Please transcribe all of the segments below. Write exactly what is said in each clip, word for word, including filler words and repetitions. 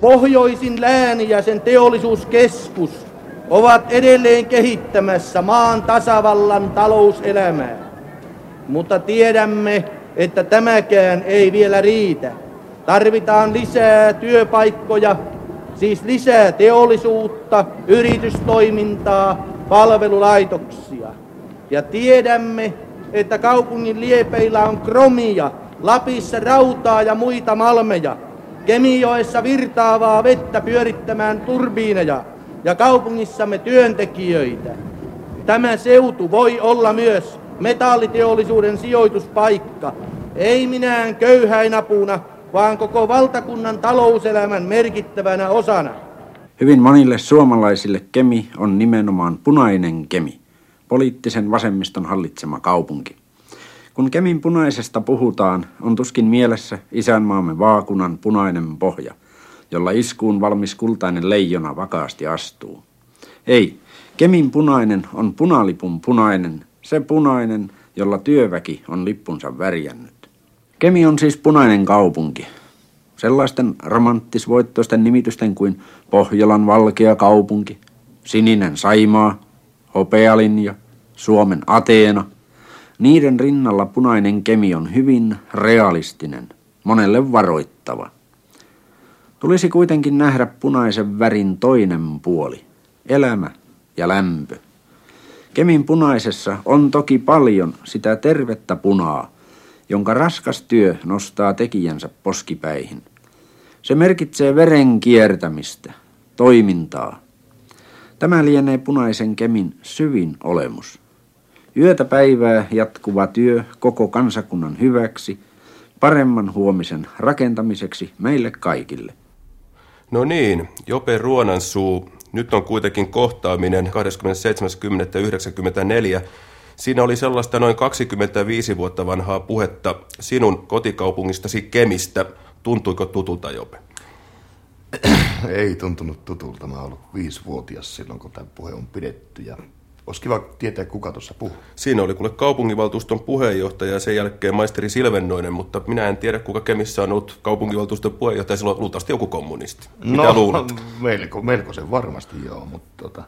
Pohjoisin lääni ja sen teollisuuskeskus ovat edelleen kehittämässä maan tasavallan talouselämää. Mutta tiedämme, että tämäkään ei vielä riitä. Tarvitaan lisää työpaikkoja, siis lisää teollisuutta, yritystoimintaa, palvelulaitoksia. Ja tiedämme, että kaupungin liepeillä on kromia, Lapissa rautaa ja muita malmeja, Kemijoessa virtaavaa vettä pyörittämään turbiineja ja kaupungissamme työntekijöitä. Tämä seutu voi olla myös metalliteollisuuden sijoituspaikka, ei minään köyhäinapuna, vaan koko valtakunnan talouselämän merkittävänä osana. Hyvin monille suomalaisille Kemi on nimenomaan punainen Kemi, poliittisen vasemmiston hallitsema kaupunki. Kun Kemin punaisesta puhutaan, on tuskin mielessä isänmaamme vaakunan punainen pohja, jolla iskuun valmis kultainen leijona vakaasti astuu. Ei, Kemin punainen on punalipun punainen, se punainen, jolla työväki on lippunsa värjännyt. Kemi on siis punainen kaupunki. Sellaisten romanttisvoittoisten nimitysten kuin Pohjolan valkea kaupunki, sininen Saimaa, hopealinja, Suomen Ateena. Niiden rinnalla punainen Kemi on hyvin realistinen, monelle varoittava. Tulisi kuitenkin nähdä punaisen värin toinen puoli, elämä ja lämpö. Kemin punaisessa on toki paljon sitä tervettä punaa, jonka raskas työ nostaa tekijänsä poskipäihin. Se merkitsee veren kiertämistä, toimintaa. Tämä lienee punaisen Kemin syvin olemus. Yötä päivää jatkuva työ koko kansakunnan hyväksi, paremman huomisen rakentamiseksi meille kaikille. No niin, Jope Ruonansuu. Nyt on kuitenkin kohtaaminen kahdeskymmenesseitsemäs kymmenettä yhdeksänkymmentäneljä. Siinä oli sellaista noin kaksikymmentäviisi vuotta vanhaa puhetta sinun kotikaupungistasi Kemistä. Tuntuiko tutulta, Jope? Ei tuntunut tutulta. Mä oon ollut viisivuotias silloin, kun tämä puhe on pidetty. Ja olisi kiva tietää, kuka tuossa puhuu. Siinä oli kuule kaupunginvaltuuston puheenjohtaja ja sen jälkeen maisteri Silvennoinen, mutta minä en tiedä, kuka Kemissä on ollut kaupunginvaltuuston puheenjohtaja. Silloin luultavasti joku kommunisti. Mitä no, luulet? Melko, melko sen varmasti joo, mutta tota...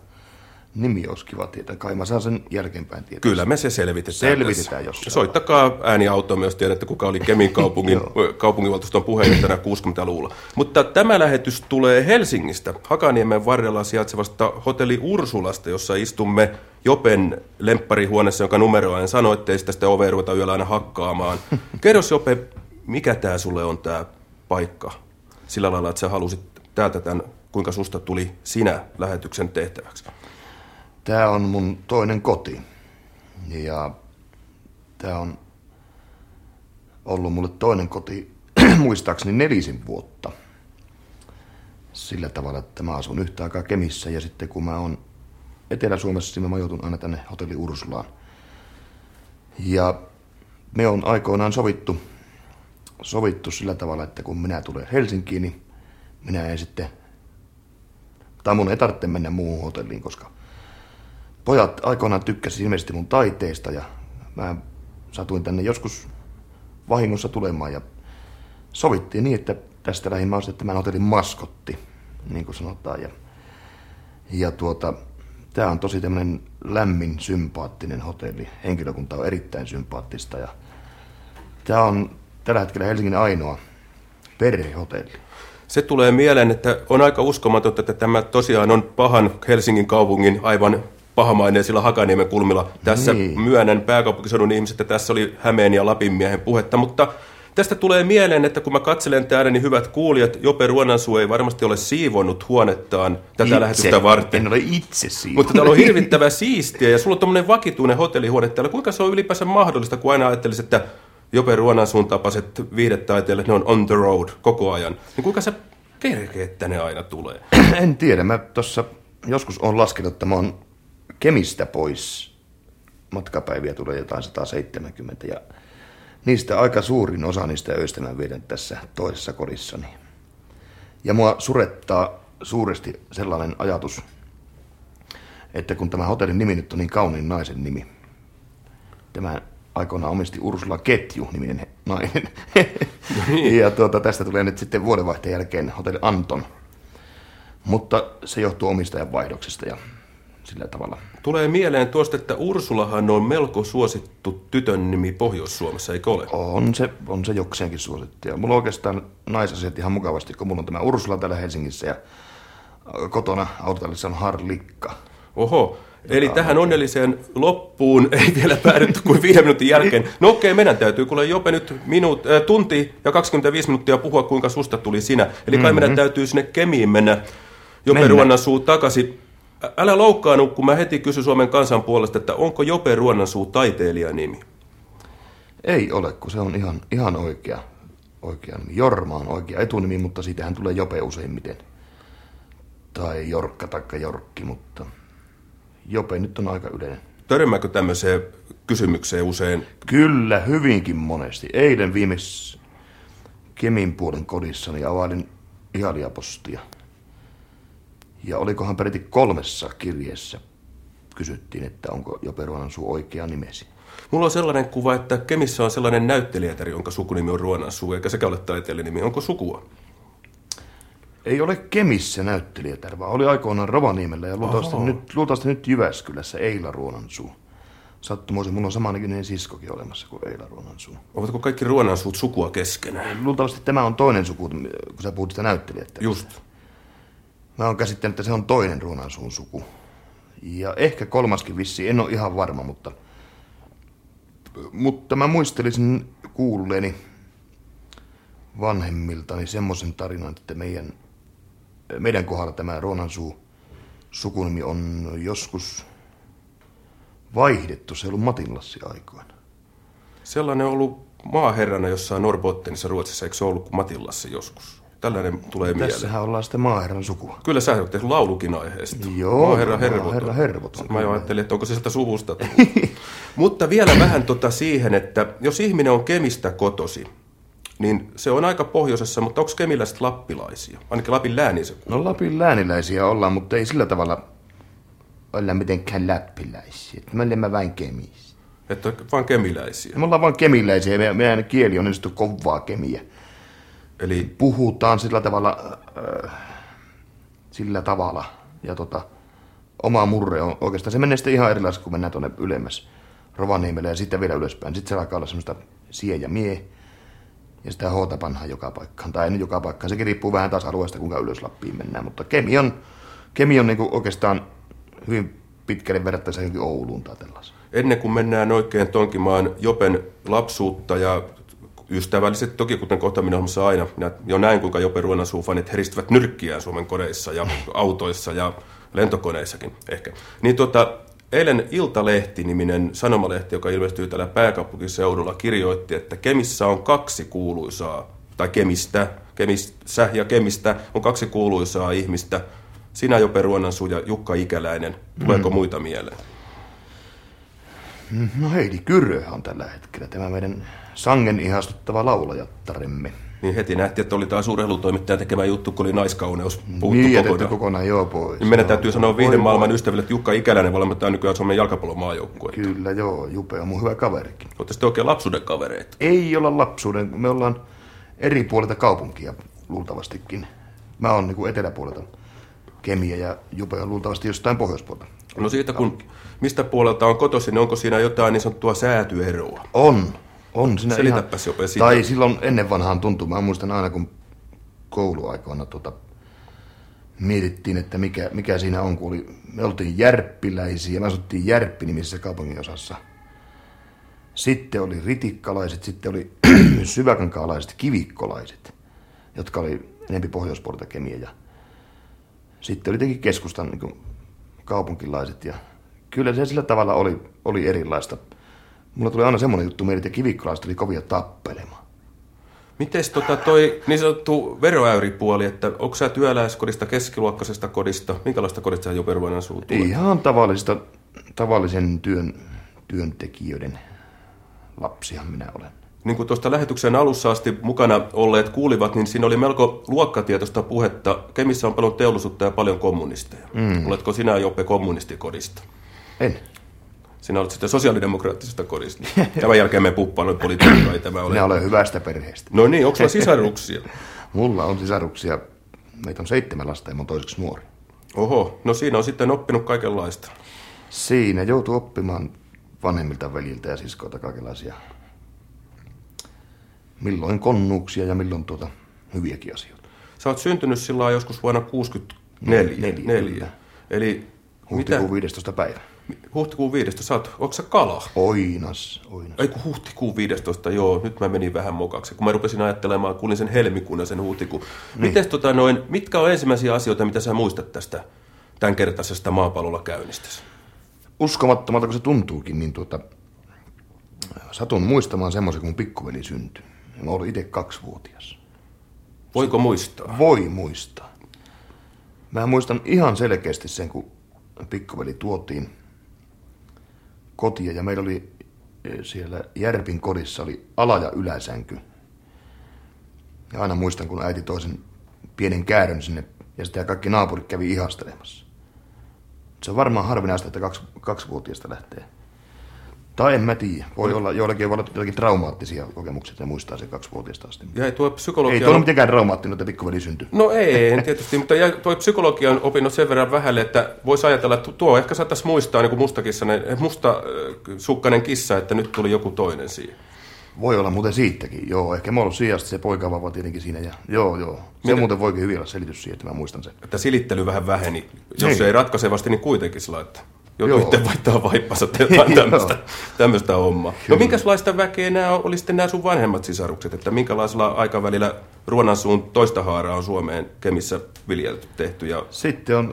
nimi olisi kiva tietää. Kai mä saan sen jälkeenpäin tietää. Kyllä me se selvitetään. Selvitetään jossain. Soittakaa ääniautoon, jos tiedätte, kuka oli Kemin kaupungin, kaupunginvaltuuston puheenjohtajana kuusikymmentäluvulla. Mutta tämä lähetys tulee Helsingistä, Hakaniemen varrella sijaitsevasta Hotelli Ursulasta, jossa istumme Jopen lempparihuoneessa, jonka numeroa en sano, ettei sitä ovea ruveta yöllä aina hakkaamaan. Kerros, Jope, mikä tää sulle on tää paikka? Sillä lailla, että sä halusit täältä tämän, kuinka susta tuli sinä lähetyksen tehtäväksi. Tämä on mun toinen koti ja tämä on ollut mulle toinen koti muistaakseni nelisin vuotta. Sillä tavalla, että mä asun yhtä aikaa Kemissä ja sitten kun mä oon Etelä-Suomessa, mä majoitun aina tänne Hotelli Ursulaan. Ja me on aikoinaan sovittu, sovittu sillä tavalla, että kun minä tulen Helsinkiin, niin minä en sitten, tai mun ei tarvitse mennä muuhun hotelliin, koska pojat aikoinaan tykkäsivät ilmeisesti mun taiteista ja mä satuin tänne joskus vahingossa tulemaan ja sovittiin niin, että tästä lähin mä olen tämän hotellin maskotti, niin kuin sanotaan. Ja, ja tuota, tää on tosi tämmönen lämmin, sympaattinen hotelli. Henkilökunta on erittäin sympaattista ja tää on tällä hetkellä Helsingin ainoa perhehotelli. Se tulee mieleen, että on aika uskomatonta, että tämä tosiaan on pahan Helsingin kaupungin aivan pahamainen sillä Hakaniemen kulmilla. Tässä niin. Myönnän pääkaupunkiseudun ihmiset, että tässä oli Hämeen ja Lapin miehen puhetta, mutta tästä tulee mieleen, että kun mä katselen täällä, niin hyvät kuulijat, Jope Ruonansuu ei varmasti ole siivonnut huonettaan tätä itse. Lähetystä varten. En ole itse siivonnut. Mutta täällä on hirvittävä siistiä ja sulla on tommonen vakituinen hotellihuone täällä. Kuinka se on ylipäänsä mahdollista, kun aina ajattelisi, että Jope Ruonansuun tapaiset viihdetaiteilijat, ne on on the road koko ajan. Niin kuinka sä kerkeet tänne aina tulee? En tiedä, mä tossa joskus on laskenut, että mä oon Kemistä pois matkapäiviä tulee jotain sata seitsemänkymmentä ja niistä aika suurin osa niistä öistä mä viedän tässä toisessa kodissani. Ja mua surettaa suuresti sellainen ajatus, että kun tämä hotellin nimi nyt on niin kauniin naisen nimi. Tämä aikoinaan omisti Ursula Ketju niminen nainen. Ja tuota, tästä tulee nyt sitten vuodenvaihteen jälkeen hotelli Anton. Mutta se johtuu omistajan vaihdoksesta ja sillä tavalla. Tulee mieleen tuosta, että Ursulahan on melko suosittu tytön nimi Pohjois-Suomessa, eikö ole? On se, on se jokseenkin suosittu. Ja mulla oikeastaan naisasiat ihan mukavasti, kun mulla on tämä Ursula täällä Helsingissä ja kotona autotallissa on Harlikka. Oho, eli ja tähän on... onnelliseen loppuun ei vielä päädytty kuin viiden minuutin jälkeen. No okei, okay, meidän täytyy kuule Jope nyt minuut, äh, tunti ja kaksikymmentäviisi minuuttia puhua, kuinka susta tuli sinä. Eli kai mm-hmm. meidän täytyy sinne Kemiin mennä. Jope Ruonansuu takaisin. Älä loukkaannu, kun mä heti kysyn Suomen kansan puolesta, että onko Jope Ruonansuu taiteilijanimi? Ei ole, kun se on ihan, ihan oikea, oikea nimi. Jorma on oikea etunimi, mutta siitähän tulee Jope useimmiten. Tai Jorkka taikka Jorkki, mutta Jope nyt on aika yleinen. Törmääkö tämmöiseen kysymykseen usein? Kyllä, hyvinkin monesti. Eilen viimeksi Kemin puolen kodissani availin ihailijapostia. Ja olikohan peräti kolmessa kirjeessä kysyttiin, että onko Jope Ruonansuu oikea nimesi. Mulla on sellainen kuva, että Kemissä on sellainen näyttelijätär, jonka sukunimi on Ruonansuu, eikä sekä ole taiteilijanimi. Onko sukua? Ei ole Kemissä näyttelijätär, vaan oli aikoinaan Rovaniemellä ja luultavasti nyt, luultavasti nyt Jyväskylässä Eila Ruonansuu. Sattumoisin, mulla on samannäköinen siskokin olemassa kuin Eila Ruonansuu. Ovatko kaikki Ruonansuut sukua keskenään? Luultavasti tämä on toinen suku, kun sä puhut sitä näyttelijätäristä. Just. Mä oon käsittänyt, että se on toinen Ruonansuun suku. Ja ehkä kolmaskin vissiin, en ole ihan varma, mutta... Mutta mä muistelisin kuulleeni vanhemmiltani semmoisen tarinan, että meidän, meidän kohdalla tämä Ruonansuu sukunimi on joskus vaihdettu. Se on ollut Matinlassi aikoina. Sellainen on ollut maaherrana jossain Norrbottenissa Ruotsissa, eikö se ollut Matinlassi joskus? Tällainen tulee mieleen. Tässähän ollaan sitten maaherran sukua. Kyllä sä olet tehnyt laulukin aiheesta. Joo, maaherra hervoton. hervoton. Mä jo ajattelin, että onko se sieltä suvusta. Mutta vielä vähän tota siihen, että jos ihminen on Kemistä kotosi, niin se on aika pohjoisessa, mutta onko kemiläiset lappilaisia? Ainakin Lapin lääniä se kuuluu. No Lapin lääniläisiä ollaan, mutta ei sillä tavalla olla mitenkään lappilaisia. Me olemme vain Kemissä. Että vaan kemiläisiä. Me ollaan vaan kemiläisiä ja meidän kieli on ensin kovaa Kemiä. Eli puhutaan sillä tavalla, äh, sillä tavalla, ja tota, oma murre on oikeastaan, se menee sitten ihan erilaisesti, kun mennään tuonne ylemmäs Rovaniemelle ja sitten vielä ylöspäin. Sitten se alkaa olla semmoista sie ja mie, ja sitä hoota panhaan joka paikkaan, tai ei nyt joka paikkaan. Sekin riippuu vähän taas alueesta, kuinka ylös Lappiin mennään, mutta Kemi on, Kemi on niin kuin oikeastaan hyvin pitkälle verrattaessa johonkin Ouluun tai tällaisen. Ennen kuin mennään oikein tonkimaan Jopen lapsuutta ja... Ystävälliset, toki kuten kohtaaminen-ohjelmassa aina, minä jo näin kuinka Jope Ruonansuu-fanit heristävät nyrkkiään Suomen kodeissa ja autoissa ja lentokoneissakin ehkä. Niin tuota, eilen Ilta-lehti-niminen sanomalehti, joka ilmestyy täällä pääkaupunkiseudulla, kirjoitti, että Kemissä on kaksi kuuluisaa, tai Kemistä, Kemissä ja Kemistä on kaksi kuuluisaa ihmistä. Sinä, Jope Ruonansuu ja Jukka Ikäläinen, tuleeko mm. muita mieleen? No Heidi Kyrö on tällä hetkellä tämä meidän sangen ihastuttava laulajattaremme. Niin heti nähtiin, että oli taas urheilutoimittaja tekemä juttu, kun oli naiskauneus puuttu niin, kokonaan. Niin, kokonaan joo pois. Niin meidän täytyy joo, sanoa viiden maailman ystäville, että Jukka Ikäläinen valmentaa nykyään Suomen jalkapallomaajoukkuetta. Kyllä joo, Jupe on mun hyvä kaverikin. Olette sitten oikein lapsuuden kavereita? Ei olla lapsuuden, me ollaan eri puolilta kaupunkia luultavastikin. Mä oon niin eteläpuolelta Kemiä ja Jupe on luultavasti jostain pohjoispuolta. No siitä, kun mistä puolelta on kotoisin, niin onko siinä jotain niin sanottua säätyeroa? On, on. Siinä selitäpäs ihan... Jope siitä. Tai silloin ennen vanhaan tuntui. Mä muistan aina, kun kouluaikoina tuota, mietittiin, että mikä, mikä siinä on, kun oli, me oltiin järppiläisiä. Me asuttiin Järppi-nimisessä kaupunginosassa. Sitten oli ritikkalaiset, sitten oli syväkankaalaiset, kivikkolaiset, jotka oli enempi pohjoispuolta Kemiä. Ja sitten oli tietenkin keskustan... Niin kuin, kaupunkilaiset ja kyllä se sillä tavalla oli, oli erilaista. Mulla tuli aina semmoinen juttu mieleen, että kivikkolaiset oli kovia tappelemaan. Mites tota toi niin sanottu veroäyripuoli, että onko sä työläiskodista, keskiluokkaisesta kodista, minkälaista kodista sä Jope Ruonansuu tulee? Ihan tavallisista, tavallisen työn, työntekijöiden lapsihan minä olen. Niin kuin tuosta lähetyksen alussa asti mukana olleet kuulivat, niin siinä oli melko luokkatietoista puhetta. Kemissä on paljon teollisuutta ja paljon kommunisteja. Mm. Oletko sinä, Jope, kommunistikodista? En. Sinä olet sitten sosiaalidemokraattisesta kodista. Tämän jälkeen me puppaan politiikkaa. Minä olen hyvästä perheestä. No niin, onko sinulla sisaruksia? Mulla on sisaruksia Meitä on seitsemän lasta ja mä oon toiseksi nuori. Oho, no siinä on sitten oppinut kaikenlaista. Siinä joutuu oppimaan vanhemmilta veljiltä ja siskoilta kaikenlaisia. Milloin konnuuksia ja milloin tuota hyviäkin asioita. Sä oot syntynyt sillä joskus vuonna kuusikymmentäneljä. Eli huhtikuun mitä? viidestoista päivä. Huhtikuun viidestoista sä oot, ootko sä kala? Oinas, oinas. Ei kun huhtikuun viidestoista, joo, nyt mä menin vähän mokaksi. Kun mä rupesin ajattelemaan, kuulin sen helmikuun ja sen huhtikuun. Niin. Mites tota noin, mitkä on ensimmäisiä asioita, mitä sä muistat tästä tämänkertaisesta maapallolla käynnistäsi? Uskomattomalta, kun se tuntuukin, niin tuota, satun muistamaan semmoisen, kun mun pikkuveli syntyi. Mä olin itse kaksivuotias. Voiko muistaa? Voi muistaa. Mä muistan ihan selkeästi sen, kun pikkuveli tuotiin kotiin ja meillä oli siellä Järpin kodissa oli ala- ja yläsänky. Ja aina muistan, kun äiti toi sen pienen käärön sinne ja sitä kaikki naapurit kävi ihastelemassa. Se on varmaan harvinaista, että kaksi, kaksivuotiaasta lähtee. Tai en mä tiedä. Voi olla joillakin, voi olla jotakin traumaattisia kokemuksia, että ne muistaa sen kaksivuotiaasta asti. Ja ei tuo psykologia... Ei tuo on... mitenkään traumaattinen, että pikkuveli syntyy. No ei, en tietysti, mutta tuo psykologian opinnot sen verran vähälle, että voisi ajatella, että tuo ehkä saattaisi muistaa, niin kuin mustasukkainen kissa, että nyt tuli joku toinen siihen. Voi olla muuten siitäkin, joo. Ehkä mä oon ollut siihen asti se poika vaan tietenkin siinä. Ja... Joo, joo. Se miten... muuten voikin hyvin olla selitys siihen, että mä muistan sen. Että silittely vähän väheni. Jos niin. Ei ratkaisevasti, niin kuitenkin sillä, että... Joutui itse vaihtaa vaippansa tämmöistä, tämmöistä hommaa. Kyllä. No minkälaista väkeä nämä oli sitten nämä sun vanhemmat sisarukset? Että minkälaisella aikavälillä Ruonansuun toista haaraa on Suomeen Kemissä viljelty tehty? Ja... Sitten on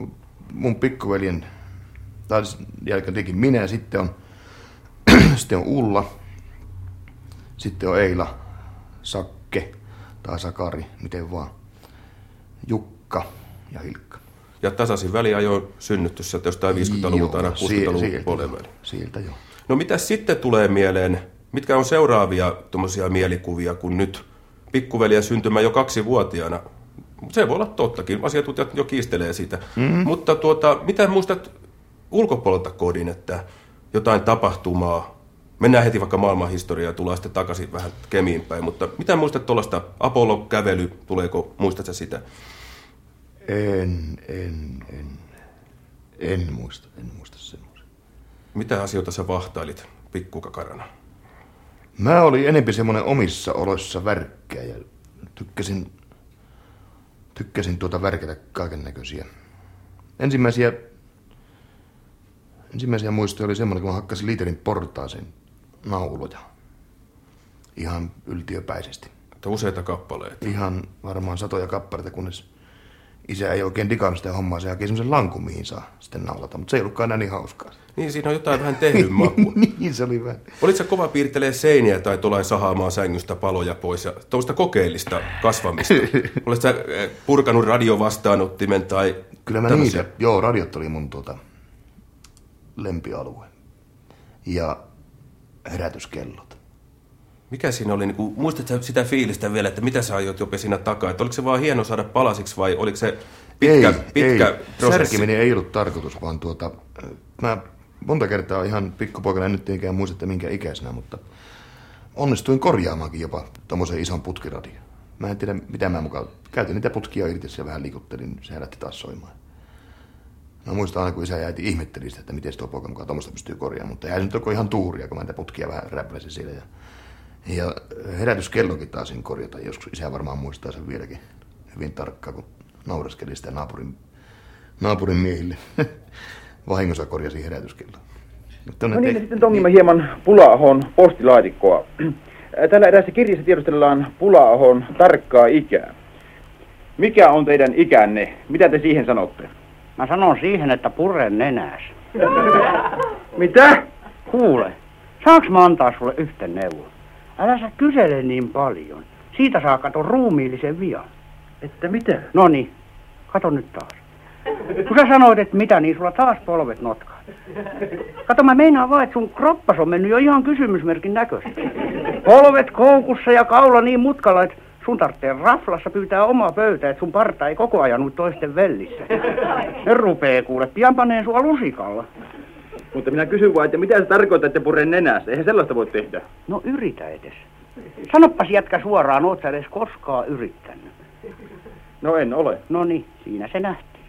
äh, mun pikkuveljen, tai jälkeen tietenkin minä, ja sitten on, sitten on Ulla, sitten on Eila, Sakke tai Sakari, miten vaan, Jukka ja Hilkka. Ja tasaisin väliajoin synnytty sieltä jostain viisikymmentäluvulta aina kuusikymmentäluvun puolen väliin. Sieltä joo. No mitä sitten tulee mieleen, mitkä on seuraavia tuommoisia mielikuvia, kun nyt pikkuveliä syntymä jo kaksivuotiaana? Se voi olla tottakin, asiantuntijat jo kiistelee siitä. Mm-hmm. Mutta tuota, mitä muistat ulkopuolelta kodin, että jotain tapahtumaa? Mennään heti vaikka maailmanhistoriaan ja tullaan sitten takaisin vähän Kemiin päin, mutta mitä muistat tuollaista Apollo-kävely, tuleeko, muistatko sitä? En, en, en, en muista, en muista semmoisia. Mitä asioita sä vahtailit pikkukakarana? Mä olin enempi semmoinen omissa oloissa värkkää ja tykkäsin, tykkäsin tuota värkätä kaiken näköisiä. Ensimmäisiä, ensimmäisiä muistoja oli semmoinen, kun mä hakkasin liiterin portaaseen nauloja. Ihan yltiöpäisesti. Että useita kappaleita? Ihan varmaan satoja kappaleita, kunnes... Isä ei oikein digannut sitä hommaa, se hakee semmoisen lankun, mihin saa sitten naulata, mutta se ei ollutkaan enää niin hauskaa. Niin, siinä on jotain vähän tehnyt makua. Niin, se oli vähän. Olitko sä kova piirtelee seiniä tai tuollain sahaamaan sängystä paloja pois ja tuollaista kokeellista kasvamista? Oletko sä purkanut radiovastaanottimen tai... Kyllä mä tällaisia... niitä, joo, radiot oli mun tuota lempialue ja herätyskellot. Mikä siinä oli? Niin kun, muistatko sitä fiilistä vielä, että mitä sä aiot Jope siinä takaa? Että oliko se vaan hieno saada palasiksi vai oliko se pitkä, ei, pitkä ei. prosessi? Särkiminen ei ollut tarkoitus, vaan tuota, mä monta kertaa ihan pikkupoikana, en nyt ikään muista, että minkä ikäisenä, mutta onnistuin korjaamaankin jopa tommoisen ison putkiradion. Mä en tiedä, mitä mä mukaan. Käytin niitä putkia irti ja vähän liikuttelin, se herätti taas soimaan. Mä muistan aina, kun isä ja äiti ihmetteli sitä, että miten tuo poika mukaan tommoista pystyy korjaamaan, mutta eihän se nyt ole ihan tuuria, kun mä niitä putkia vähän räpläsin siellä ja... Ja herätyskellonkin taasin korjata. Joskus isä varmaan muistaa sen vieläkin hyvin tarkkaan, kun naureskeli sitä naapurin, naapurin miehille. Vahingossa korjasi herätyskelloa. No niin, te... sitten tongimme hieman Pula-ahon postilaatikkoa. Tällä erässä kirjassa tiedustellaan Pula-ahon tarkkaa ikää. Mikä on teidän ikänne? Mitä te siihen sanotte? Mä sanon siihen, että purren nenäs. Mitä? Kuule, saanko mä antaa sulle yhten neuvon? Älä sä kysele niin paljon. Siitä saa kato ruumiillisen vian. Että mitä? Noniin, kato nyt taas. Kun sä sanoit, että mitä, niin sulla taas polvet notkaa. Kato, mä meinaan vaan, että sun kroppas on mennyt jo ihan kysymysmerkin näköisesti. Polvet koukussa ja kaula niin mutkalla, että sun tarvitsee raflassa pyytää omaa pöytää, että sun parta ei koko ajan nyt toisten välissä. Ne rupee kuule, pian paneen sua lusikalla. Mutta minä kysyn vaan, että mitä se tarkoittaa, että purren nenässä? Eihän sellaista voi tehdä. No yritä edes. Sanoppas jätkä suoraan, oot sä edes koskaan yrittänyt. No en ole. No niin, siinä se nähtiin.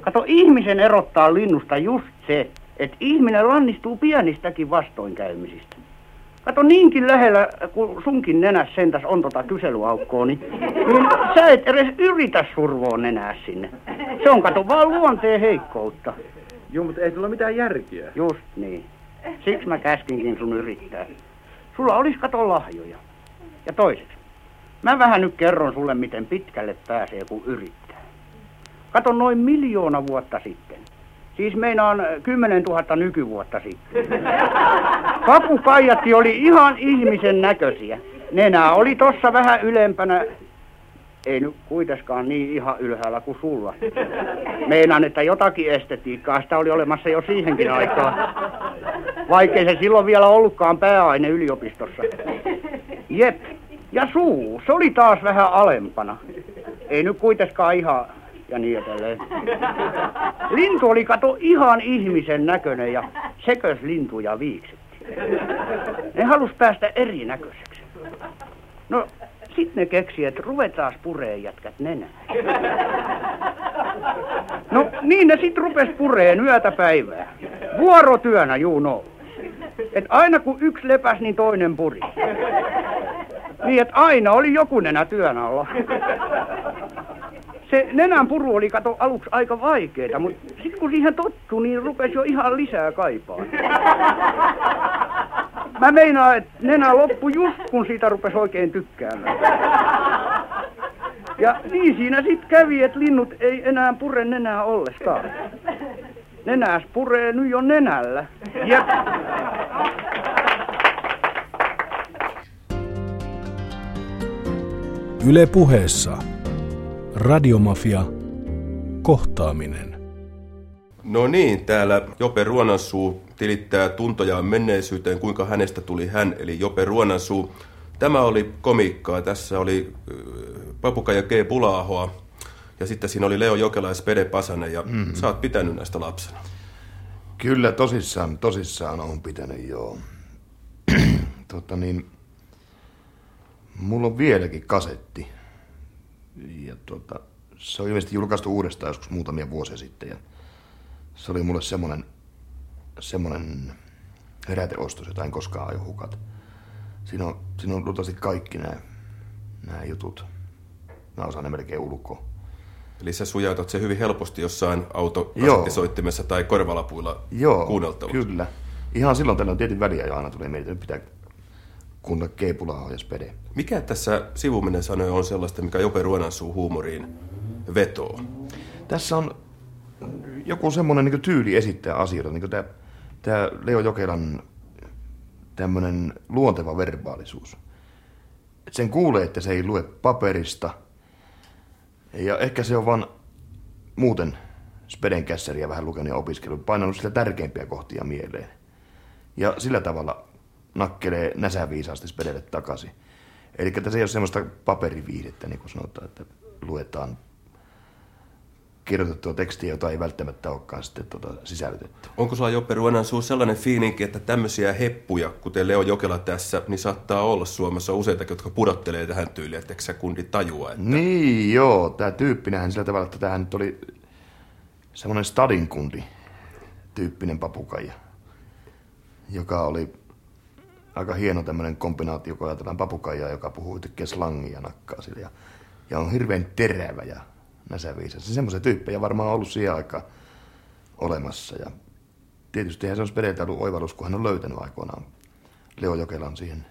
Kato, ihmisen erottaa linnusta just se, että ihminen lannistuu pienistäkin vastoinkäymisistä. Kato, niinkin lähellä, kun sunkin nenäs sentäs on tota kyselyaukkoa, niin, niin sä et edes yritä survoa nenää sinne. Se on, kato, vaan luonteen heikkoutta. Joo, mutta ei sulla mitään järkiä. Just niin. Siksi mä käskinkin sun yrittää. Sulla olis, kato, lahjoja. Ja toiseksi, mä vähän nyt kerron sulle, miten pitkälle pääsee, kun yrittää. Kato, noin miljoona vuotta sitten. Siis meinaan kymmenentuhatta nykyvuotta sitten. Papukaijatkin oli ihan ihmisen näköisiä. Nenä oli tossa vähän ylempänä. Ei nyt kuitenkaan niin ihan ylhäällä kuin sulla. Meinaan, että jotakin estetiikkaa sitä oli olemassa jo siihenkin aikaan. Vaikkei se silloin vielä ollutkaan pääaine yliopistossa. Jep. Ja suu, se oli taas vähän alempana. Ei nyt kuitenkaan ihan... Ja niin edelleen. Lintu oli, kato, ihan ihmisen näköinen ja sekös lintuja viiksetti. Ne halus päästä erinäköiseksi. No, sit ne keksi, että ruvetaas pureen jätkät nenää. No, niin ne sit rupes pureen yötä päivää. Vuorotyönä, juu no. Et aina kun yksi lepäs, niin toinen puri. Niin, et aina oli joku nenä työn alla. Se nenän puru oli, kato, aluksi aika vaikeeta, mutta sitten kun siihen tottui, niin rupesi jo ihan lisää kaipaa. Mä meinaan, että nenä loppui just, kun siitä rupesi oikein tykkäämään. Ja niin siinä sitten kävi, että linnut ei enää pure nenää ollenkaan. Nenäs puree nyt jo nenällä. Ja... Yle Puheessa. Radiomafia. Kohtaaminen. No niin, täällä Jope Ruonansuu tilittää tuntojaan menneisyyteen, kuinka hänestä tuli hän, eli Jope Ruonansuu. Tämä oli komiikkaa. Tässä oli äh, Papukaija G. Pulahoa ja sitten siinä oli Leo Jokela ja Spede Pasanen ja mm-hmm. sä oot pitänyt näistä lapsena. Kyllä, tosissaan, tosissaan on pitänyt, joo. Totta niin, mulla on vieläkin kasetti. Ja tuota, se on ilmeisesti julkaistu uudestaan joskus muutamia vuosia sitten ja se oli mulle semmonen, semmonen heräteostos, jota en koskaan aio hukata. Siinä on, siinä on luultavasti kaikki nämä, nämä jutut. Mä osaan ne melkein ulkoa. Eli sä sujautat se hyvin helposti jossain autokasettisoittimessa tai korvalapuilla kuunneltavasti. Joo, kyllä. Ihan silloin tällä on tietyn väliä jo aina tulee mieltä, pitää kuunnella Keipulaa ja Spede. Mikä tässä sivuminen sanoi on sellaista, mikä Jope Ruonansuu huumoriin vetoo? Tässä on joku semmoinen niin tyyli esittää asioita. Niin tämä, tämä Leo Jokelan tämmöinen luonteva verbaalisuus. Et sen kuulee, että se ei lue paperista. Ja ehkä se on vaan muuten Speden kässäriä vähän lukenut ja opiskellut, painanut sitä tärkeimpiä kohtia mieleen. Ja sillä tavalla nakkelee näsäviisaasti Spedelle takaisin. Eli tässä ei ole semmoista paperiviihdettä, niin kuin sanotaan, että luetaan kirjoitettua tekstiä, jota ei välttämättä olekaan sitten tuota sisällytetty. Onko sulla, Jope Ruonansuu, sellainen fiilinki, että tämmöisiä heppuja, kuten Leo Jokela tässä, niin saattaa olla Suomessa useita, jotka pudottelee tähän tyyliin, että eikö sä kundi tajua? Että... Niin joo, tämä tyyppinähän sillä tavalla, että tämähän nyt oli semmoinen stadinkundi tyyppinen papukaija, joka oli... Aika hieno tämmöinen kombinaatio, kun ajatellaan papukaijaa, joka puhuu tykkää slangia ja nakkaa sille. Ja, ja on hirveän terävä ja näsäviisä. Se semmoisia tyyppejä varmaan on ollut siihen aikaan olemassa. Ja tietystihän se on Spedeltä ollut oivallus, kun hän on löytänyt aikoinaan Leo Jokelan siihen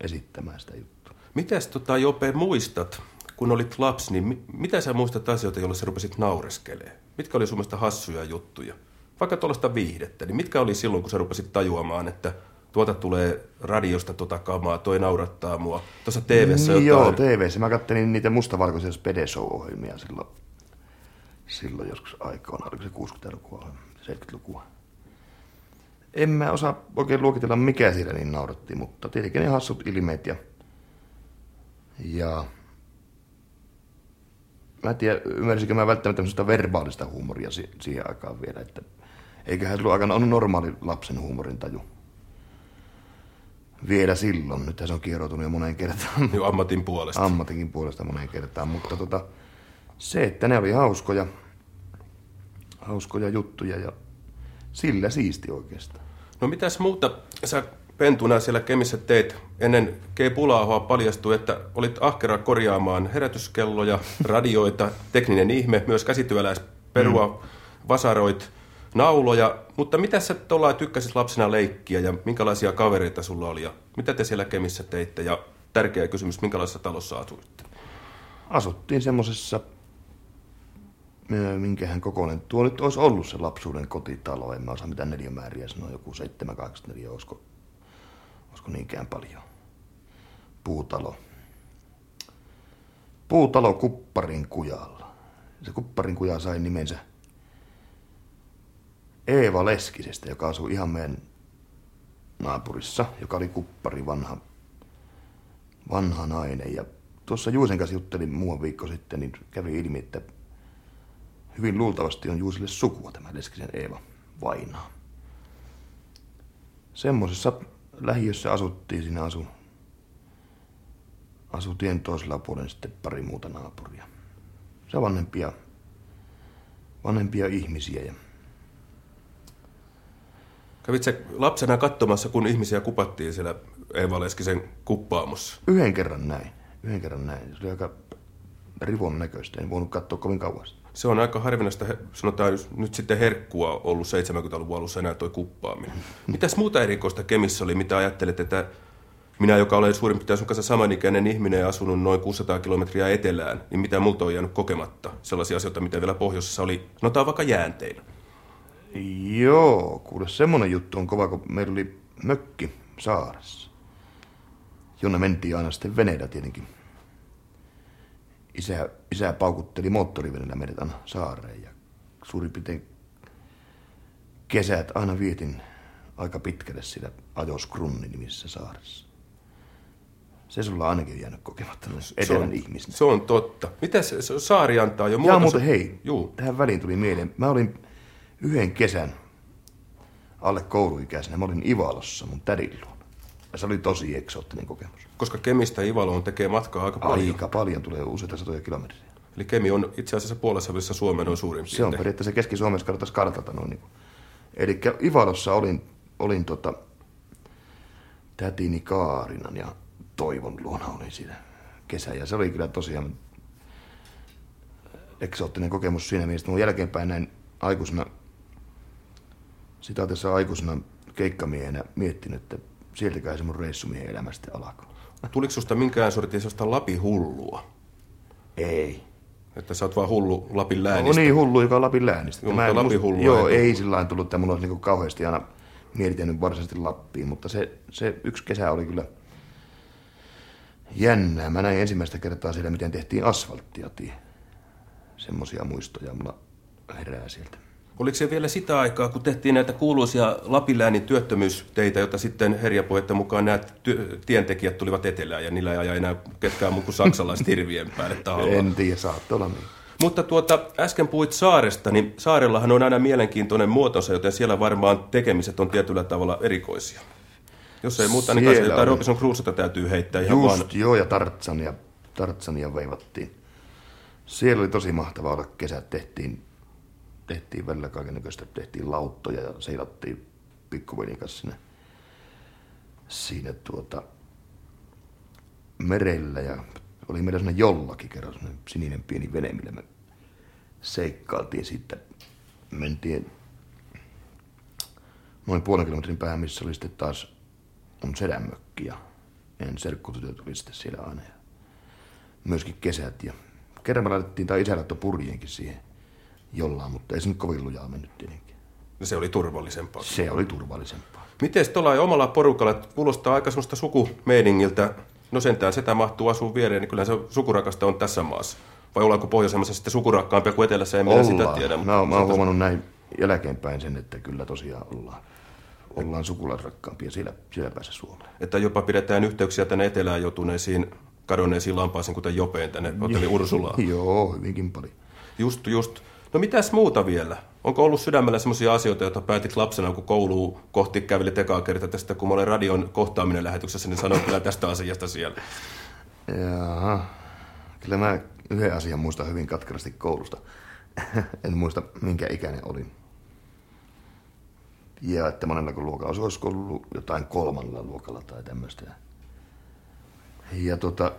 esittämään sitä juttua. Mitäs tota, Jope, muistat, kun olit lapsi, niin mit- mitä sä muistat asioita, joilla sä rupesit naureskelemaan? Mitkä oli sun mielestä hassuja juttuja? Vaikka tuollaista viihdettä, niin mitkä oli silloin, kun sä rupesit tajuamaan, että tuota tulee radiosta tota kamaa, toi naurattaa mua. Tuossa T V:ssä jotain. Joo, T V:ssä. Mä kattelin niitä mustavalkoisia Spede-show-ohjelmia silloin, silloin joskus aikoina. Oliko se kuusikymmentälukua, seitsemänkymmentälukua? En mä osaa oikein luokitella, mikä siellä niin nauratti, mutta tietenkin ne hassut ilmeet ja... ja mä en tiedä, ymmärsinkö mä välttämättä tämmöistä verbaalista huumoria siihen aikaan vielä, että eiköhän silloin aikana ole normaali lapsen huumorintaju. Vielä silloin. Nyt se on kierroutunut jo moneen kertaan. Joo, ammatin puolesta. Ammatinkin puolesta moneen kertaan, mutta tota, se, että ne oli hauskoja, hauskoja juttuja ja sillä siisti oikeastaan. No mitäs muuta sä pentuna siellä Kemissä teit ennen Kepulaahoa paljastui, että olit ahkera korjaamaan herätyskelloja, radioita, tekninen ihme, myös käsityöläisperua, mm. vasaroit, nauloja. Mutta mitä sä tuolla tykkäsit lapsena leikkiä ja minkälaisia kavereita sulla oli ja mitä te siellä Kemissä teitte ja tärkeä kysymys, minkälaisessa talossa asuitte? Asuttiin semmosessa, minkähän kokoinen tuo nyt olisi ollut se lapsuuden kotitalo, en mä osaa mitään neliömääriä sanoa, joku seitsemän kahdeksan neljä, olisiko, olisiko niinkään paljon. Puutalo. Puutalo Kupparin kujalla. Se Kupparin kuja sai nimensä Eeva Leskisestä, joka asui ihan meidän naapurissa, joka oli Kuppari vanha, vanha nainen. Ja tuossa Juisen kanssa juttelin muun viikko sitten, niin kävi ilmi, että hyvin luultavasti on Juisille sukua tämä Leskisen Eeva vainaa. Semmoisessa lähiössä asuttiin, siinä asu, asutien toisella puolen sitten pari muuta naapuria. Se vanhempia, vanhempia ihmisiä. Ja kävit sä lapsena katsomassa, kun ihmisiä kupattiin siellä Eeva Leskisen kuppaamossa? Yhden kerran näin. Yhden kerran näin. Se oli aika rivon näköistä. En voinut katsoa kovin kauas. Se on aika harvinaista, sanotaan nyt sitten herkkua ollut seitsemänkymmentäluvun alussa enää toi kuppaaminen. Mitäs muuta erikoista Kemissä oli? Mitä ajattelet, että minä, joka olen suurin piirtein sun kanssa samanikäinen ihminen ja asunut noin kuusisataa kilometriä etelään, niin mitä multa on jäänyt kokematta? Sellaisia asioita, mitä vielä pohjoisessa oli, sanotaan vaikka jäänteillä. Joo, kuule semmonen juttu on kova, kun meillä oli mökki saaressa, jonne mentiin aina sitten veneellä tietenkin. Isä, isä paukutteli moottoriveneellä meidät aina saareen ja suurin piirtein kesät aina vietin aika pitkälle sillä Ajoskrunnin nimisessä saaressa. Se sulla ainakin jäänyt kokematta etelän ihmistä. Se on totta. Mitäs saari antaa jo muuta? Jaa, muuten hei, juu. Tähän väliin tuli mieleen. Mä olin yhden kesän alle kouluikäisenä, mä olin Ivalossa mun tädin luona. Se oli tosi eksoottinen kokemus. Koska Kemistä Ivaloon tekee matkaa aika paljon. Aika paljon, tulee useita satoja kilometriä. Eli Kemi on itse asiassa puolessa välissä Suomen on suurin piirtein. Se on periaatteessa Keski-Suomessa, katsotaan kartalta noin niin kuin. Eli Ivalossa olin, olin tota, tätini Kaarinan ja Toivon luona olin siinä kesä. Ja se oli kyllä tosiaan eksoottinen kokemus siinä mielessä. Mun jälkeenpäin näin aikuisena, sitä tässä aikuisena keikkamiehenä miettinyt, että sieltäkään se mun reissumiehen elämä sitten alkoi. Tuliko susta minkään sortin sellaista Lapin hullua? Ei. Että sä oot vaan hullu Lapin läänistä? No niin, hullu, joka on Lapin läänistä. Joo, mutta Lapin hullua. Joo, ei sillä lailla tullut, että mulla olisi niin kauheasti aina mietinyt varsinaisesti Lappiin, mutta se, se yksi kesä oli kyllä jännää. Mä näin ensimmäistä kertaa siellä, miten tehtiin asfalttia tie. Semmoisia muistoja mulla herää sieltä. Oliko se vielä sitä aikaa, kun tehtiin näitä kuuluisia Lapin läänin työttömyysteitä, joita sitten herjapuhetta mukaan nämä ty- tientekijät tulivat etelään ja niillä ei aja enää ketkään muu kuin saksalaiset hirvien päälle taholla? En tiedä, saattoi olla niin. Mutta tuota, äsken puhuit saaresta, niin saarellahan on aina mielenkiintoinen muotonsa, joten siellä varmaan tekemiset on tietyllä tavalla erikoisia. Jos ei muuta, niin kanssa jotain Robinson Crusoeta täytyy heittää ihan just, vaan. Just, joo, ja Tartsania, Tartsania veivattiin. Siellä oli tosi mahtavaa olla kesät, tehtiin. Tehtiin välillä kaikennäköistä, tehtiin lauttoja ja seilattiin pikkuvelin kanssa sinne, siinä tuota, merellä. Ja oli meillä sellainen jollakin kerran sellainen sininen pieni vene, millä me seikkailtiin siitä. Mentiin noin puolen kilometrin päähän, missä oli sitten taas mun sedänmökki ja meidän serkkutytöt oli sitten siellä aina. Ja myöskin kesät ja kerran me laitettiin, tai isä laittoi purjeenkin siihen. Jollain, mutta ei se nyt kovin lujaa mennyt tietenkin. No se oli turvallisempaa. Se oli turvallisempaa. Miten tuolla omalla porukalla, kuulostaa aika semmoista sukumeiningiltä, no sentään setä mahtuu asua viereen, niin kyllä se sukurakasta on tässä maassa. Vai ollaanko pohjoisemmassa sitten sukurakkaampia kuin etelässä, en minä sitä tiedä. Mä, mä oon huomannut näin jälkeenpäin sen, että kyllä tosiaan ollaan, ollaan sukulaisrakkaampia siellä, siellä päässä Suomeen. Että jopa pidetään yhteyksiä tänne etelään joutuneisiin, kadonneisiin lampaisiin, kuten Jopeen tänne, Hotelli Ursulaan. Joo, hyvinkin paljon. Just, just. No mitäs muuta vielä? Onko ollut sydämellä semmoisia asioita, joita päätit lapsena, kun kouluun kohti kävelit ekaa kertaa tästä, kun mä olen radion kohtaaminen lähetyksessä, niin sanoin kyllä tästä asiasta siellä. Jaha. Kyllä mä Yhden asian muistan hyvin katkerasti koulusta. En muista, minkä ikäinen olin. Ja että monennako luokalla se olisiko ollut jotain kolmannella luokalla tai tämmöistä. Ja tota,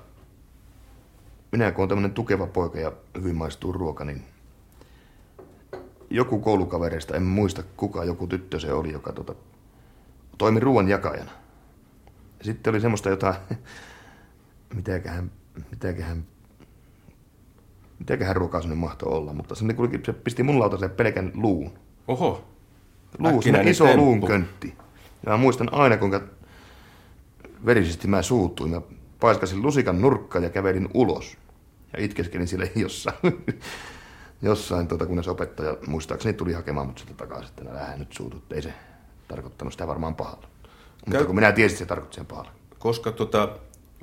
minä kun olen tämmöinen tukeva poika ja hyvin maistuu ruoka, niin joku koulukavereista, en muista kuka, joku tyttö se oli, joka tota, toimi ruoan jakajana. Sitten oli semmoista jotain, mitäköhän, mitäköhän, mitäköhän ruokaa sinne mahtoi olla, mutta se, se pisti mun lautaselle pelkän luun. Oho. Luu, iso temppu. Luun köntti. Ja mä muistan aina, kuinka verisesti mä suutuin. Mä paiskasin lusikan nurkkaan ja kävelin ulos. Ja itkeskelin sille jossain, jossain tuota, kunnes opettaja muistaakseni tuli hakemaan mut sieltä takaisin, että nää nyt suutut. Ei se tarkoittanut sitä varmaan pahalla. Mutta Käy... kun minä tiesin, että se tarkoitti sen pahalla. Koska tota,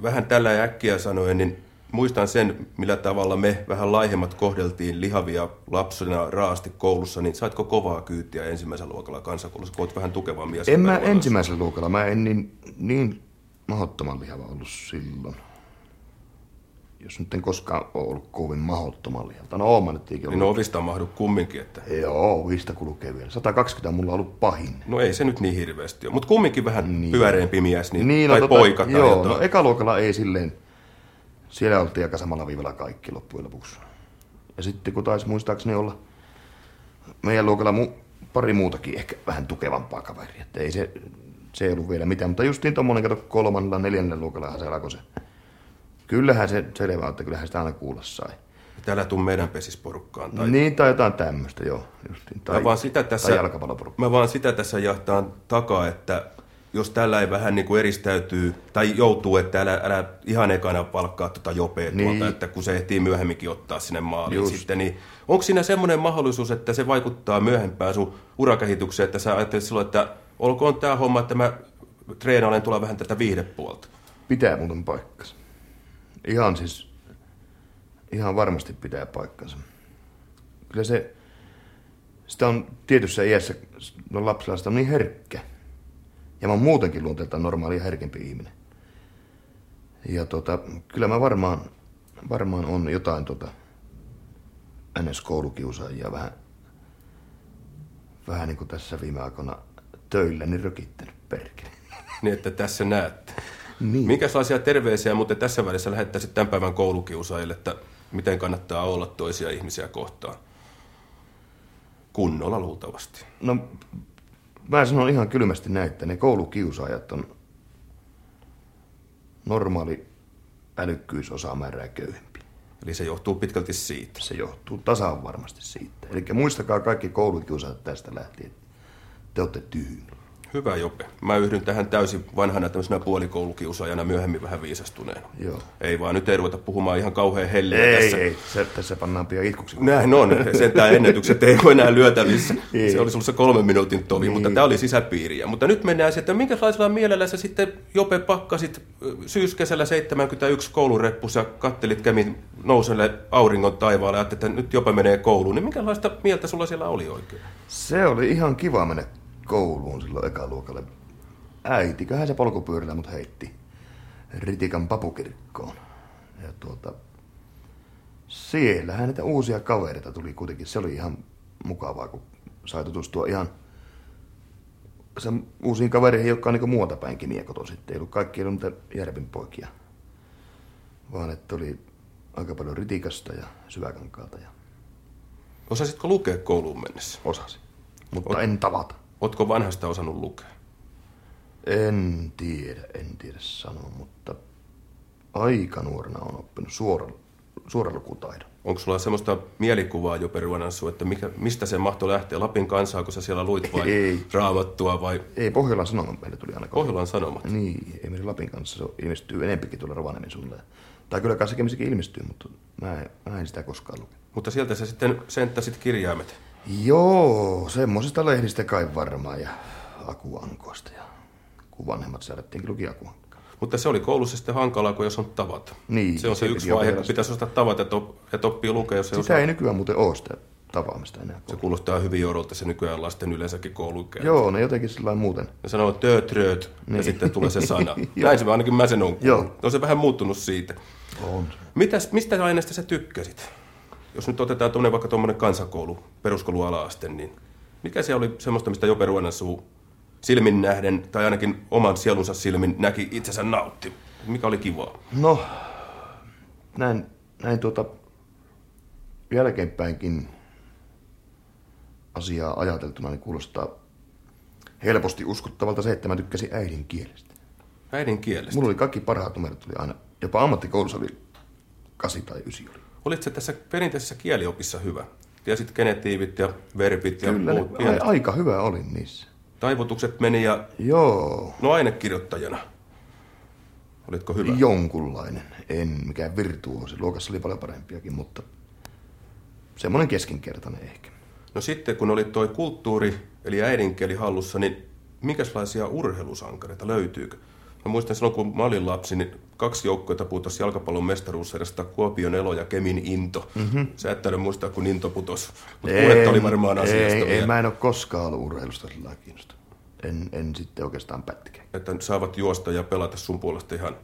vähän tällä äkkiä sanoen, niin muistan sen, millä tavalla me vähän laihemmat kohdeltiin lihavia lapsena raasti koulussa, niin saitko kovaa kyytiä ensimmäisellä luokalla kansakoulussa, kun olet vähän tukeva mies? En mä ensimmäisellä luokalla, mä en niin, niin mahdottoman lihava ollut silloin. Jos nyt en koskaan ole ollut kovin mahdottoman lihava. No oon mä nyt eikin ollut. Niin ovista on mahdu kumminkin, että... Joo, ovista kulkee vielä. sata kaksikymmentä mulla on ollut pahin. No ei se nyt niin hirveästi ole, mutta kumminkin vähän niin. Pyöreämpi mies, niin, niin, tai no, poika tota, tai joo, jotain. No ekaluokalla ei silleen. Siellä oltiin aika samalla viivalla kaikki loppujen lopuksi. Ja sitten kun taisi muistaakseni olla meidän luokalla mu- pari muutakin ehkä vähän tukevampaa kaveria. Että ei se, se ei ollut vielä mitään, mutta justiin tommonen kato kolmannella, neljännellä luokallahan se alkoi se. Kyllähän se selvä, että kyllähän sitä aina kuulla sai. Että älä tuu meidän pesisporukkaan. Tai... Niin, tai jotain tämmöistä, joo. Justiin, tai, mä, vaan sitä tässä, tai mä vaan sitä tässä jahtaan takaa, että... Jos tällä ei vähän niin kuin eristäytyy tai joutuu, että älä, älä ihan ekana palkkaa tuota Jopea niin. Tuolta, että kun se ehtii myöhemminkin ottaa sinne maaliin sitten, niin onko siinä semmoinen mahdollisuus, että se vaikuttaa myöhempään sun urakehitykseen, että sä ajattelet silloin, että olkoon tämä homma, että mä treenailen tulla vähän tätä viihdepuolta? Pitää muuten paikkansa. Ihan siis, ihan varmasti pitää paikkansa. Kyllä se, sitä on tietyssä iässä, no lapsilla sitä on niin herkkä. Ja mä oon muutenkin luonteeltaan normaali ja herkempi ihminen. Ja tota, kyllä mä varmaan, varmaan on jotain tota, N S-koulukiusaajia vähän, vähän niin kuin tässä viime aikoina töilläni rökittänyt perkele. Niin, että tässä näette. Niin. Minkälaisia terveisiä muuten tässä välissä lähettäisit tämän päivän koulukiusaajille, että miten kannattaa olla toisia ihmisiä kohtaan? Kunnolla luultavasti. No... Mä sanon ihan kylmästi näin, että ne koulukiusaajat on normaali älykkyysosamäärää köyhempi. Eli se johtuu pitkälti siitä? Se johtuu tasan varmasti siitä. Eli muistakaa kaikki koulukiusaajat tästä lähtien, että te olette tyhjyllä. Hyvä Jope. Mä yhdyn tähän täysin vanhana tämmöisenä puolikoulukiusaajana myöhemmin vähän viisastuneena. Joo. Ei vaan, nyt ei ruveta puhumaan ihan kauhean helliä ei, tässä. Ei, ei. Se, tässä pannaan pian itkuksi. Näin on. Sentään ennätykset ei ole enää lyötävissä. Ei. Se olisi ollut se kolmen minuutin tovi, niin. Mutta tämä oli sisäpiiriä. Mutta nyt mennään siihen, että minkälaisella mielellä sä sitten Jope pakkasit syyskesällä seitsemänkymmentäyksi koulureppussa ja kattelit Kemin nouselle auringon taivaalle ja ajattelit, että nyt Jope menee kouluun. Niin minkälaista mieltä sulla siellä oli oikein? Se oli ihan kiva mennä kouluun silloin ekaluokalle. Äitiköhän se polkupyörillä mut heitti Ritikan papukirkkoon. Ja tuota, siellähän niitä uusia kavereita tuli kuitenkin. Se oli ihan mukavaa, kun sai tutustua ihan sen uusiin kavereihin, jotka on niinku muualta päin Kemiä kotoisin. Sitten ei ollut kaikki ollut niitä Järpin poikia, vaan että oli aika paljon Ritikasta ja Syväkankaalta. Ja... Osasitko lukea kouluun mennessä? Osasin. Mutta Ot, en tavata. Ootko vanhasta osannut lukea? En tiedä, en tiedä sanoa, mutta aika nuorena on oppinut suora, suoralukutaidon. Onko sulla semmoista mielikuvaa, Jope Ruonansuu, että mikä, mistä se mahtoi lähteä? Lapin kansaa, kun sä siellä luit vai ei, Raamattua vai? Ei, Pohjolan Sanomat meille tuli aina. Pohjolan Sanomat? Niin, ei meillä Lapin kanssa. Se ilmestyy enempikin tuolla Rovaniemen sulle. Tai kyllä kai sekin ilmestyy, mutta mä en, mä en sitä koskaan luke. Mutta sieltä sä sitten senttäsit kirjaimet? Joo, semmosista lehdistä kai varmaan ja akuankoista. Ja kun vanhemmat säädettiinkin luki akuankkaan. Mutta se oli koulussa sitten hankalaa, kun jos on tavata. Niin. Se on se yksi vaihe, kun pitäisi osata tavata ja oppia lukea. Jos sitä osaa... ei nykyään muuten ole sitä tavaamista enää. Koulussa. Se kuulostaa hyvin joudolta se nykyään lasten yleensäkin kouluikä. Joo, ne jotenkin sillain muuten. Ne sanoo tööt, rööt, niin. Ja sitten tulee se sana. Näin se ainakin mä sen on. Joo. On se vähän muuttunut siitä. On. Mitäs, mistä aineesta sä tykkäsit? Jos nyt otetaan tuonne vaikka tuommoinen kansakoulu, peruskoulun ala-aste, niin mikä se oli semmoista, mistä Jope Ruonansuu silmin nähden, tai ainakin oman sielunsa silmin, näki itsensä nautti? Mikä oli kivaa? No, näin, näin tuota jälkeenpäinkin asiaa ajateltuna niin kuulostaa helposti uskottavalta se, että mä tykkäsin äidinkielestä. Äidinkielestä? Mulla oli kaikki parhaat numerot, tuli aina. Jopa ammattikoulussa oli kasi tai ysi oli. Olitko tässä perinteisessä kieliopissa hyvä? Tiesit genetiivit ja verbit ja kyllä, muut pienet. Aika hyvä olin niissä. Taivutukset meni ja... Joo. No ainekirjoittajana. Olitko hyvä? Jonkunlainen. En mikään virtuoosi. Luokassa oli paljon parempiakin, mutta semmoinen keskinkertainen ehkä. No sitten kun oli toi kulttuuri, eli äidinkieli hallussa, niin minkälaisia urheilusankareita löytyykö? Mä muistan silloin, kun mä olin lapsi, niin kaksi joukkoita putosi jalkapallon mestaruuserasta, Kuopion Elo ja Kemin Into. Mm-hmm. Sä et täydä muistaa, kun Into putosi, mutta puhetta oli varmaan asiasta. Ei, ei, mä en ole koskaan ollut urheilusta sillä lailla kiinnostunut. En, en sitten oikeastaan pättikään. Että saavat juosta ja pelata sun puolesta ihan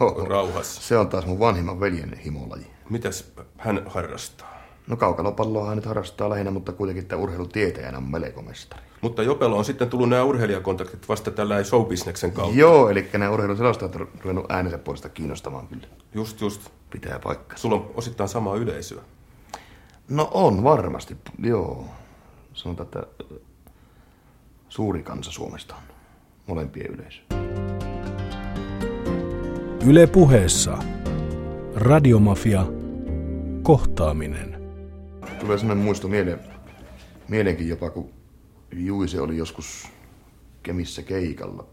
joo, rauhassa. Se on taas mun vanhimman veljen himolaji. Mitäs hän harrastaa? No kaukalopalloa hän nyt harrastaa lähinnä, mutta kuitenkin tämä urheilutieteenä on melko mestari. Mutta Jopella on sitten tullut nämä urheilijakontaktit vasta tällä showbisneksen kautta. Joo, eli nämä urheiluselostajat on ruvennut äänensä puolesta kiinnostamaan kyllä. Just, just. Pitää paikkaa. Sulla on osittain samaa yleisöä. No on varmasti, joo. Sanotaan, että suuri kansa Suomesta on molempien yleisö. Yle Puheessa. Radiomafia. Kohtaaminen. Tulee sellainen muisto mieleen, mieleenkin jopa, kun Juise oli joskus Kemissä keikalla.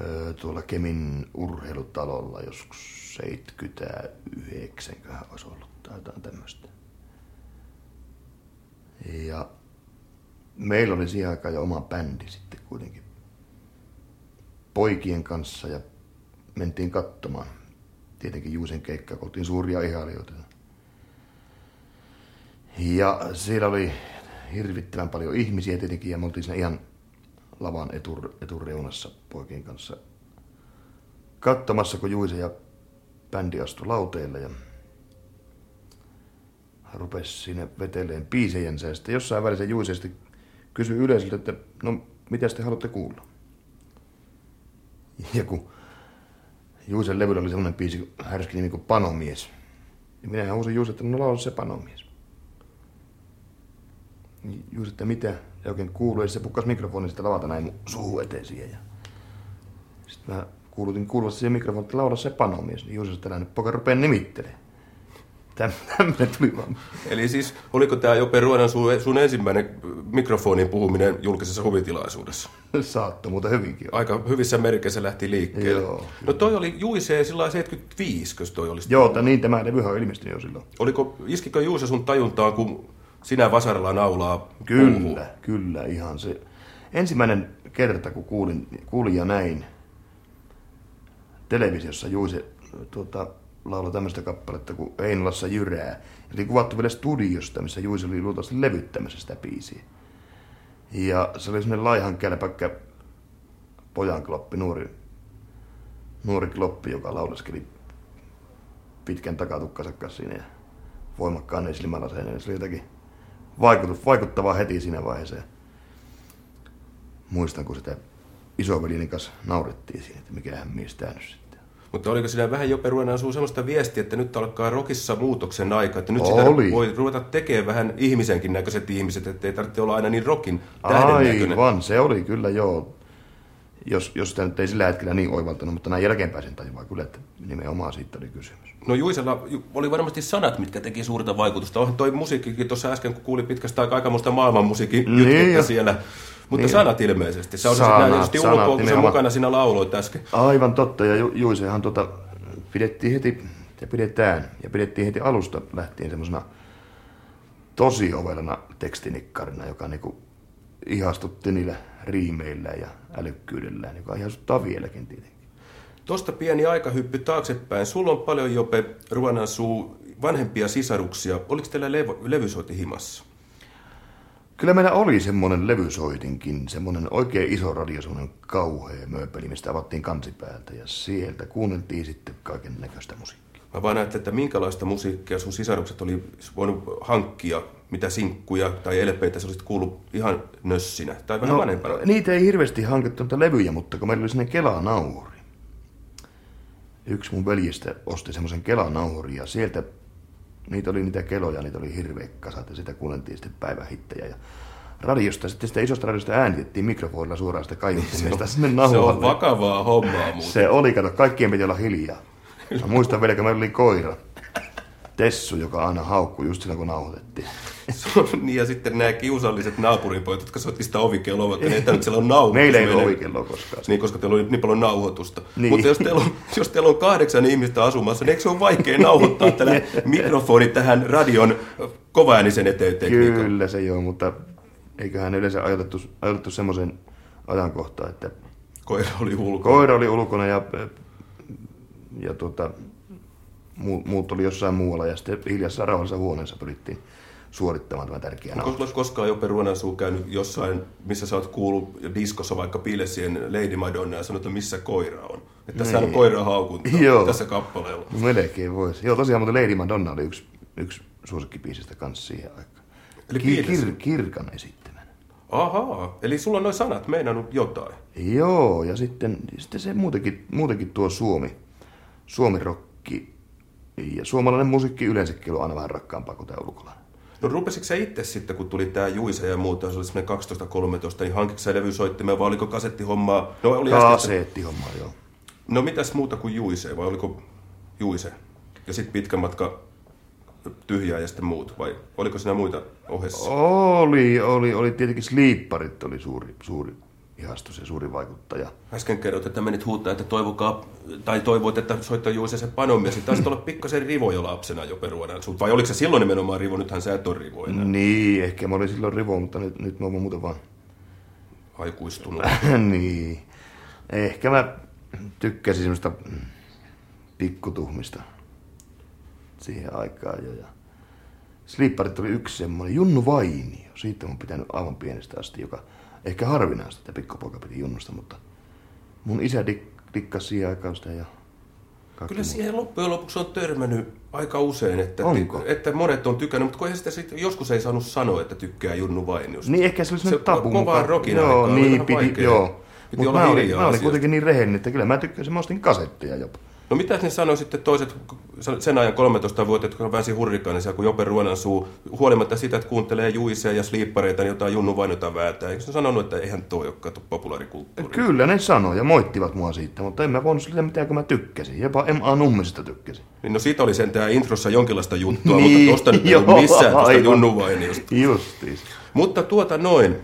Öö, tuolla Kemin urheilutalolla joskus seitsemänkymmentäyhdeksän olisi ollut tai jotain tämmöistä. Ja meillä oli siihen aikaan jo oma bändi sitten kuitenkin poikien kanssa ja mentiin katsomaan. Tietenkin Juisen keikkaa, kun oltiin suuria ihailijoita. Ja siellä oli hirvittävän paljon ihmisiä tietenkin, ja me oltiin siinä ihan lavan etureunassa poikien kanssa katsomassa, kun Juise ja bändi astui lauteille. Ja rupesi sinne veteleen biisejänsä, ja sitten jossain välissä Juise sitten kysyi yleisöltä, että no, mitä te haluatte kuulla? Ja kun Juisen levyllä oli semmoinen biisi, härski nimi kuin Panomies. Ja minähän huusin Juisen, että no laula se Panomies. Juise, että mitä? Ja oikein kuului. Ja se pukkasi mikrofonin sitä lavata näin mun suuhun eteen siihen. Ja sitten mä kuulutin kuuluvasti siihen mikrofonin, että laula se Panomies. Niin Juise, että älä nyt poka rupea nimittelemään. Tämmöinen tuli vaan. Eli siis, oliko tää Jope Ruonansuu sun ensimmäinen mikrofonin puhuminen julkisessa huvitilaisuudessa? Saattoi muuta hyvinkin. Aika hyvissä merkeissä lähti liikkeelle. Joo. No toi oli Juise sillä seitsemänkymmentäviisi, kun toi oli... Joo, tämän, niin tämä levyhän on ilmestynyt jo silloin. Oliko, iskikö Juise sun tajuntaan, kun sinä vasaralla naulaa? Kyllä, puhuu? Kyllä, ihan se. Ensimmäinen kerta, kun kuulin, kuulin ja näin televisiossa Juise... Tuota, lauloi tämmöistä kappaletta kuin Einolassa jyrää. Se oli kuvattu vielä studiosta, missä Juise oli luultavasti levyttämässä sitä biisiä. Ja se oli semmoinen laihan kälpäkkä pojankloppi, nuori, nuori kloppi, joka laulaskeli pitkän takatukkansa kanssa siinä ja voimakkaan ei silmälaseen. Se oli jotakin vaikuttavaa heti siinä vaiheessa. Ja muistan, kun sitä isovelinin kanssa naurettiin siinä, että mikähän mies tää nyt. Mutta oliko siinä vähän Jope Ruonansuu semmoista viestiä, että nyt alkaa rokissa muutoksen aika, että nyt sitä oli. Voi ruveta tekemään vähän ihmisenkin näköiset ihmiset, ettei tarvitse olla aina niin rokin tähden näköinen. Aivan, se oli kyllä joo. Jos, jos sitä nyt ei sillä hetkellä niin oivaltanut, mutta näin jälkeenpäin sen tajua kyllä, että nimenomaan siitä oli kysymys. No Juisella oli varmasti sanat, mitkä teki suurta vaikutusta. Onhan toi musiikkikin tuossa äsken, kun kuuli pitkästä aikaa aikamoista maailmanmusiikin jutketta niin siellä. Mutta niin sanat ilmeisesti. Sä olisit näin tietysti ulkoa, kun sä mukana siinä lauloit äsken. Aivan totta, ja Ju- Juisehan tuota, pidettiin heti, ja pidetään, ja pidettiin heti alusta lähtien semmosena tosi ovelana tekstinikkarina, joka niinku ihastutti niillä riimeillään ja älykkyydellään, joka ihastuttaa vieläkin tietenkin. Tuosta pieni aikahyppy taaksepäin. Sulla on paljon, Jope Ruonansuu, vanhempia sisaruksia. Oliko teillä lev- levysoiti himassa? Kyllä meillä oli semmoinen levysoitinkin, semmoinen oikein iso radio, semmoinen kauhea mööpeli, mistä avattiin kansi päältä ja sieltä kuunneltiin sitten kaiken näköistä musiikkia. Mä vaan näytän, että minkälaista musiikkia sun sisarukset oli voinut hankkia, mitä sinkkuja tai L P:tä sä olisit kuullut ihan nössinä tai vähän no, vanhempana. Niitä ei hirveästi hankittu niitä levyjä, mutta kun meillä oli sinne Kela-nauhuri. Yksi mun veljistä osti semmoisen Kela-nauhuri ja sieltä niitä oli niitä keloja, niitä oli hirveä kasat ja sitä kuulentiin sitten päivän hittejä. Ja radiosta, sitten sitä isosta radiosta äänitettiin mikrofonilla suoraan sitä kaiuttimesta sinne nauhalle. Se on vakavaa hommaa muuten. Se oli, kato, kaikkien piti olla hiljaa. Mä muistan vielä, kun meillä oli koira, Tessu, joka aina haukkui just silloin, kun nauhoitettiin. Niin, ja sitten nämä kiusalliset naapurinpojat, jotka soitti sitä ovikelloa, vaikka ne etänyt siellä on nauhoitus. Meillä ei ole ovikelloa koskaan. Niin, koska teillä on niin paljon nauhoitusta. Niin. Mutta jos teillä, on, jos teillä on kahdeksan ihmistä asumassa, niin eikö se ole vaikea nauhoittaa tällä mikrofoni tähän radion kovaäänisen eteentekniikan? Kyllä se joo, mutta eiköhän yleensä ajoitettu, ajoitettu semmoisen ajankohtaan, että koira oli ulkona. Koira oli ulkona ja, ja tuota, muut oli jossain muualla ja sitten hiljaisessa rauhallisessa huoneessa pyrittiin suorittamaan tämä tärkeä nauhoitus. Oletko koskaan Jope Ruonansuu käynyt jossain, missä sä oot kuullut diskossa vaikka Pilesien Lady Madonna ja sanot, että missä koira on? Että tässä on koira haukunta tässä kappaleella. Melkein voisi. Joo, tosiaan, mutta Lady Madonna oli yksi, yksi suosikkibiisistä kanssa siihen aikaan. Eli kir- kir- kirkan esittämänä. Ahaa, eli sulla on noin sanat meinannut jotain. Joo, ja sitten, sitten se muutenkin, muutenkin tuo Suomi, suomirokki ja suomalainen musiikki yleensäkin on aina vähän rakkaampaa kuin tämä ulkolainen. No rupesitko sä itse sitten, kun tuli tää Juisa ja muuta, se oli semmoinen kaksitoista kolmetoista, niin hankitko sä levysoittimia vai oliko kasettihommaa? No, oli kasettihommaa, äsken, joo. No mitäs muuta kuin Juise, vai oliko Juise? Ja sitten pitkä matka tyhjää ja sitten muut, vai oliko siinä muita ohessa? Oli, oli, oli tietenkin Sleeperit oli suuri, suuri ihastus ja suuri vaikuttaja. Äsken kerroit, että menit huuttaa, että toivokaa, tai toivoit, että soittaa Juise sen panomiesi. Taisit olla pikkasen rivo jo lapsena Jope Ruonansuu, vai oliko se silloin nimenomaan rivo, nythän sä et ole rivo enää. Niin, ehkä mä olin silloin rivo, mutta nyt, nyt mä oon muuten vaan aikuistunut. Niin, ehkä mä tykkäsin semmoista pikkutuhmista siihen aikaan jo. Ja Sleeperit oli yksi semmoinen, Junnu Vainio, siitä mun pitänyt aivan pienestä asti, joka ehkä harvinaista, että pikkupoika piti Junnusta, mutta mun isä dik- dikkasi siihen aikaan sitä ja kyllä muuta. Siihen loppujen lopuksi on törmännyt aika usein, että, ty- että monet on tykännyt, mutta kun ei sitä sit, joskus ei saanut sanoa, että tykkää Junnu Vainiosta. Niin ehkä se oli semmoinen tabu. Se on kovaa rokin aikaa, niin, oli vähän piti, joo. Piti mut olla mä olin, mä olin kuitenkin niin rehellinen, että kyllä mä tykkäsin, mä ostin kasetteja jopa. No mitä ne sanoi sitten toiset sen ajan kolmetoista vuotta, jotka väänsi hurrikaanisia, kun Jope Ruonansuu, huolimatta siitä, että kuuntelee Juisea ja Sleepereitä, niin jotain Junnu Vainota vääntää. Eikö ne sanonut, että eihän toi olekaan populaarikulttuuri? Kyllä ne sanoi ja moittivat mua siitä, mutta en mä voinut sillä mitään, kun mä tykkäsin. Jopa M A. Nummisesta tykkäsin. Niin no siitä oli sentään introssa jonkinlaista juttua, niin, mutta tosta nyt ei ole missään tuosta Junnu Vainiosta. Justiis. Mutta tuota noin.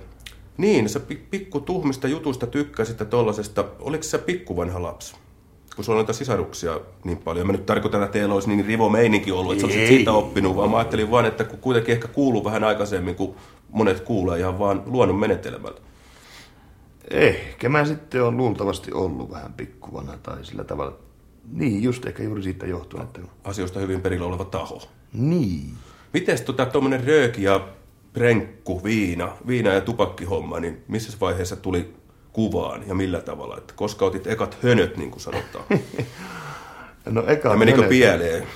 Niin, sä pikku tuhmista jutusta tykkäsit ja tollasesta. Oliko sä pikkuvanha lapsi? Kun sulla on noita sisaruksia niin paljon. Mä nyt tarkoitan, että teillä olisi niin rivomeininki ollut, että sä olisit siitä oppinut, vaan mä ajattelin vaan, että kun kuitenkin ehkä kuuluu vähän aikaisemmin, kun monet kuulee ihan vaan luonnon menetelmältä. Ehkä mä sitten on luultavasti ollut vähän pikkuvana tai sillä tavalla. Niin, just ehkä juuri siitä johtuen. Että asioista hyvin perillä oleva taho. Niin. Mites tota tommonen rööki ja renkku, viina, viina ja tupakkihomma, niin missä vaiheessa tuli kuvaan ja millä tavalla? Että koska otit ekat hönöt, niin kuin sanotaan. No eka ja menikö hönöt pieleen?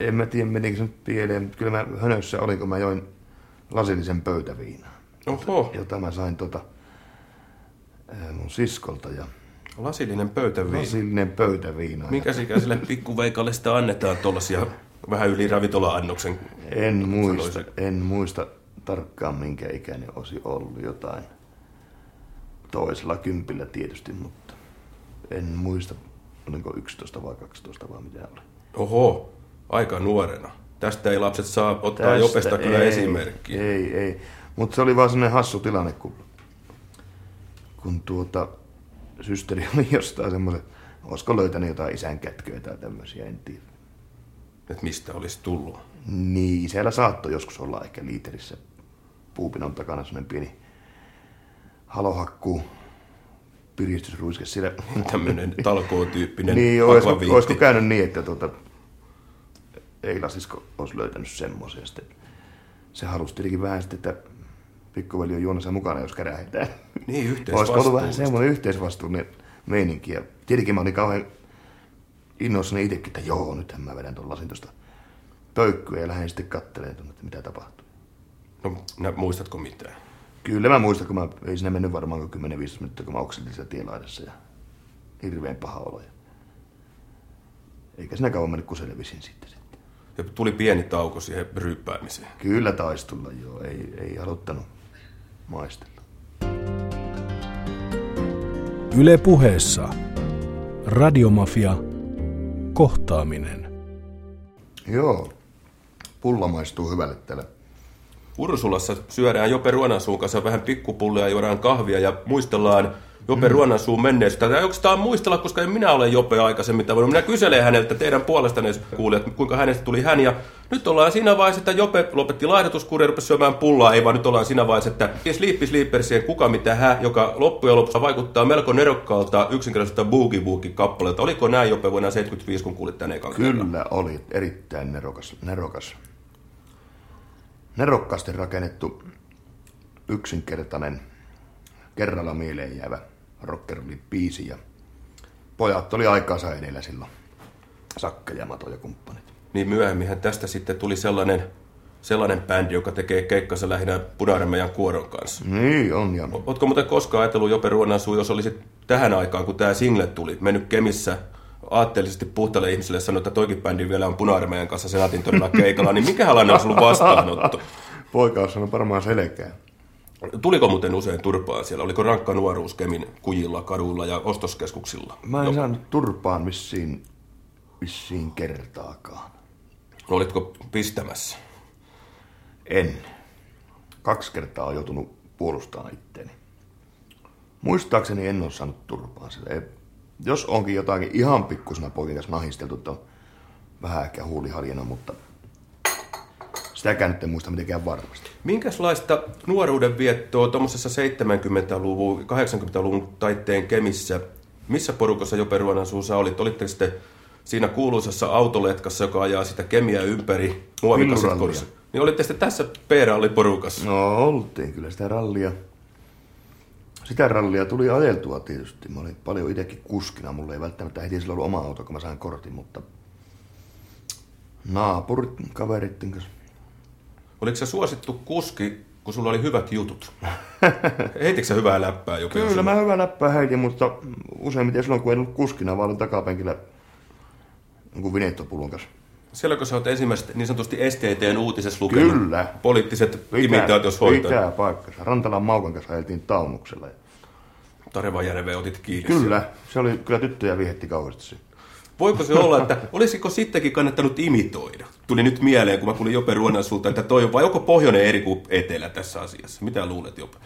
En mä tiedä, menikö se nyt pieleen, mutta kyllä mä hönössä olin, kun mä join lasillisen pöytäviinaa. Oho. Jota mä sain tota, mun siskolta. Ja lasillinen pöytäviina? Lasillinen pöytäviina. Mikä sikäiselle pikkuveikalle sitä annetaan tuollaisia vähän yli ravintola-annoksen? En muista, sanoisin. en muista tarkkaan minkä ikäinen olisi ollut jotain. Toisella kympillä tietysti, mutta en muista, oliko yksitoista vai kaksitoista vai mitä oli. Oho, aika nuorena. Tästä ei lapset saa ottaa tästä Jopesta kyllä ei, esimerkkiä. Ei, ei. Mutta se oli vaan sellainen hassu tilanne, kun, kun tuota, systeri oli jostain semmoisen, olisiko löytänyt jotain isän kätköä tai tämmöisiä, en tiedä. Että mistä olisi tullut? Niin, isällä saattoi joskus olla ehkä liiterissä puupinon takana semmoinen pieni halohakku, piristysruiske siellä. Tämmöinen talkootyyppinen. Niin, olisiko, olisiko käynyt niin, että tuota, Eila sisko olisi löytänyt semmoisen. Se halusi tietenkin vähän sitten, että pikkuveli on juonnossa mukana, jos kärähdetään. Niin, yhteisvastuullista. Olisiko ollut vähän semmoinen yhteisvastuullinen meininki. Ja tietenkin mä olin kauhean innoissani itsekin, että joo, nythän mä vedän tuon lasin tuosta pöykkyä ja lähden sitten katselemaan, että mitä tapahtuu. No, nä, muistatko mitään? Kyllä mä muistan, kun mä ei siinä mennyt varmaan kymmenen viisitoista minuuttia, kun mä okselin siellä tienlaidassa ja hirveän paha olo. Eikä siinä kauan mennyt, kun selvisin sitten. Ja tuli pieni tauko siihen ryyppäämiseen. Kyllä taisi tulla, joo. Ei, ei haluttanut maistella. Yle Puheessa Radiomafia kohtaaminen. Joo, pulla maistuu hyvälle täällä. Ursulassa syödään Jope Ruonansuun kanssa vähän pikkupullia, juodaan kahvia ja muistellaan Jope mm. Ruonansuun menneisyyttä. Tai oikeastaan muistella, koska en minä ole Jope aikaisemmin tavannut. Minä kyselen häneltä teidän puolestanne kuulijat, kuinka hänestä tuli hän. Ja nyt ollaan siinä vaiheessa, että Jope lopetti laihdutuskuurin ja rupesi syömään pullaa. Ei vaan nyt ollaan siinä vaiheessa, että Sleepy Sleepersien kuka mitä hä, joka loppujen lopussa vaikuttaa melko nerokkaalta yksinkertaiselta Boogie Woogie kappaleelta. Oliko näin Jope vuonna seitsemänkymmentäviisi, kun kuulit tänne ekan kerran? Kyllä oli, erittäin nerokas. nerokas. Nerokkaasti rakennettu, yksinkertainen, kerralla mieleen jäävä rockeroli-biisi ja pojat oli aikaansa edellä silloin, Sakke ja Mato ja kumppanit. Niin myöhemminhän tästä sitten tuli sellainen, sellainen bändi, joka tekee keikkansa lähinnä Pudarimejan kuoron kanssa. Niin on, ja ootko muuten koskaan ajatellut Jope Ruonansuu, jos olisit tähän aikaan, kun tämä single tuli, mennyt Kemissä aatteellisesti puhtaalle ihmiselle sanoi, että toikin bändi vielä on Puna-armeijan kanssa Senaatin torilla keikalla, niin mikälainen olisi ollut vastaanotto? Poika on sanonut varmaan selkää. Tuliko muuten usein turpaan siellä? Oliko rankka nuoruus Kemin kujilla, kaduilla ja ostoskeskuksilla? Mä en no. saanut turpaan vissiin, vissiin kertaakaan. No, olitko pistämässä? En. Kaksi kertaa on joutunut puolustamaan itteeni. Muistaakseni en ole saanut turpaan siellä. Ei. Jos onkin jotakin ihan pikkusena poikikas nahisteltu, että on vähän ehkä huulihaljena, mutta sitäkään nyt en muista mitenkään varmasti. Minkälaista nuoruuden viettoa tuommoisessa seitsemänkymmentäluvun, kahdeksankymmentäluvun taitteen Kemissä, missä porukassa Jope Ruonansuu sä olit? Olitteko sitten siinä kuuluisassa autoletkassa, joka ajaa sitä Kemiä ympäri muovikasit korissa? Niin olitte sitten tässä P-ralliporukassa? No oltiin kyllä sitä rallia. Sitä rallia tuli ajeltua tietysti. Mä olin paljon itsekin kuskina. Mulla ei välttämättä heti sillä ollut oma auto, kun mä sain kortin, mutta naapurit, kaverittin kanssa. Oliko sä suosittu kuski, kun sulla oli hyvät jutut? Heititkö sä hyvää läppää? Jokin Kyllä mä hyvää läppää heitin, mutta useimmiten silloin, kun en ollut kuskina, vaan olin takapenkillä jonkun vinettopullon kanssa. Sielläkö sä oot ensimmäiset niin sanotusti S T T:n uutisessa lukenut? Kyllä. Poliittiset imitaatios hoitaa. Pitää paikkansa. Rantalan Maukan kanssa ajeltiin Taunuksella. Tarevajärveä otit kiinni. Kyllä. Se oli, kyllä tyttöjä vihetti kauheasti siinä. Voiko se olla, että olisiko sittenkin kannattanut imitoida? Tuli nyt mieleen, kun mä kuulin Jope Ruonansuuta, että toi on vai onko pohjoinen eri kuin etelä tässä asiassa? Mitä luulet, Jope?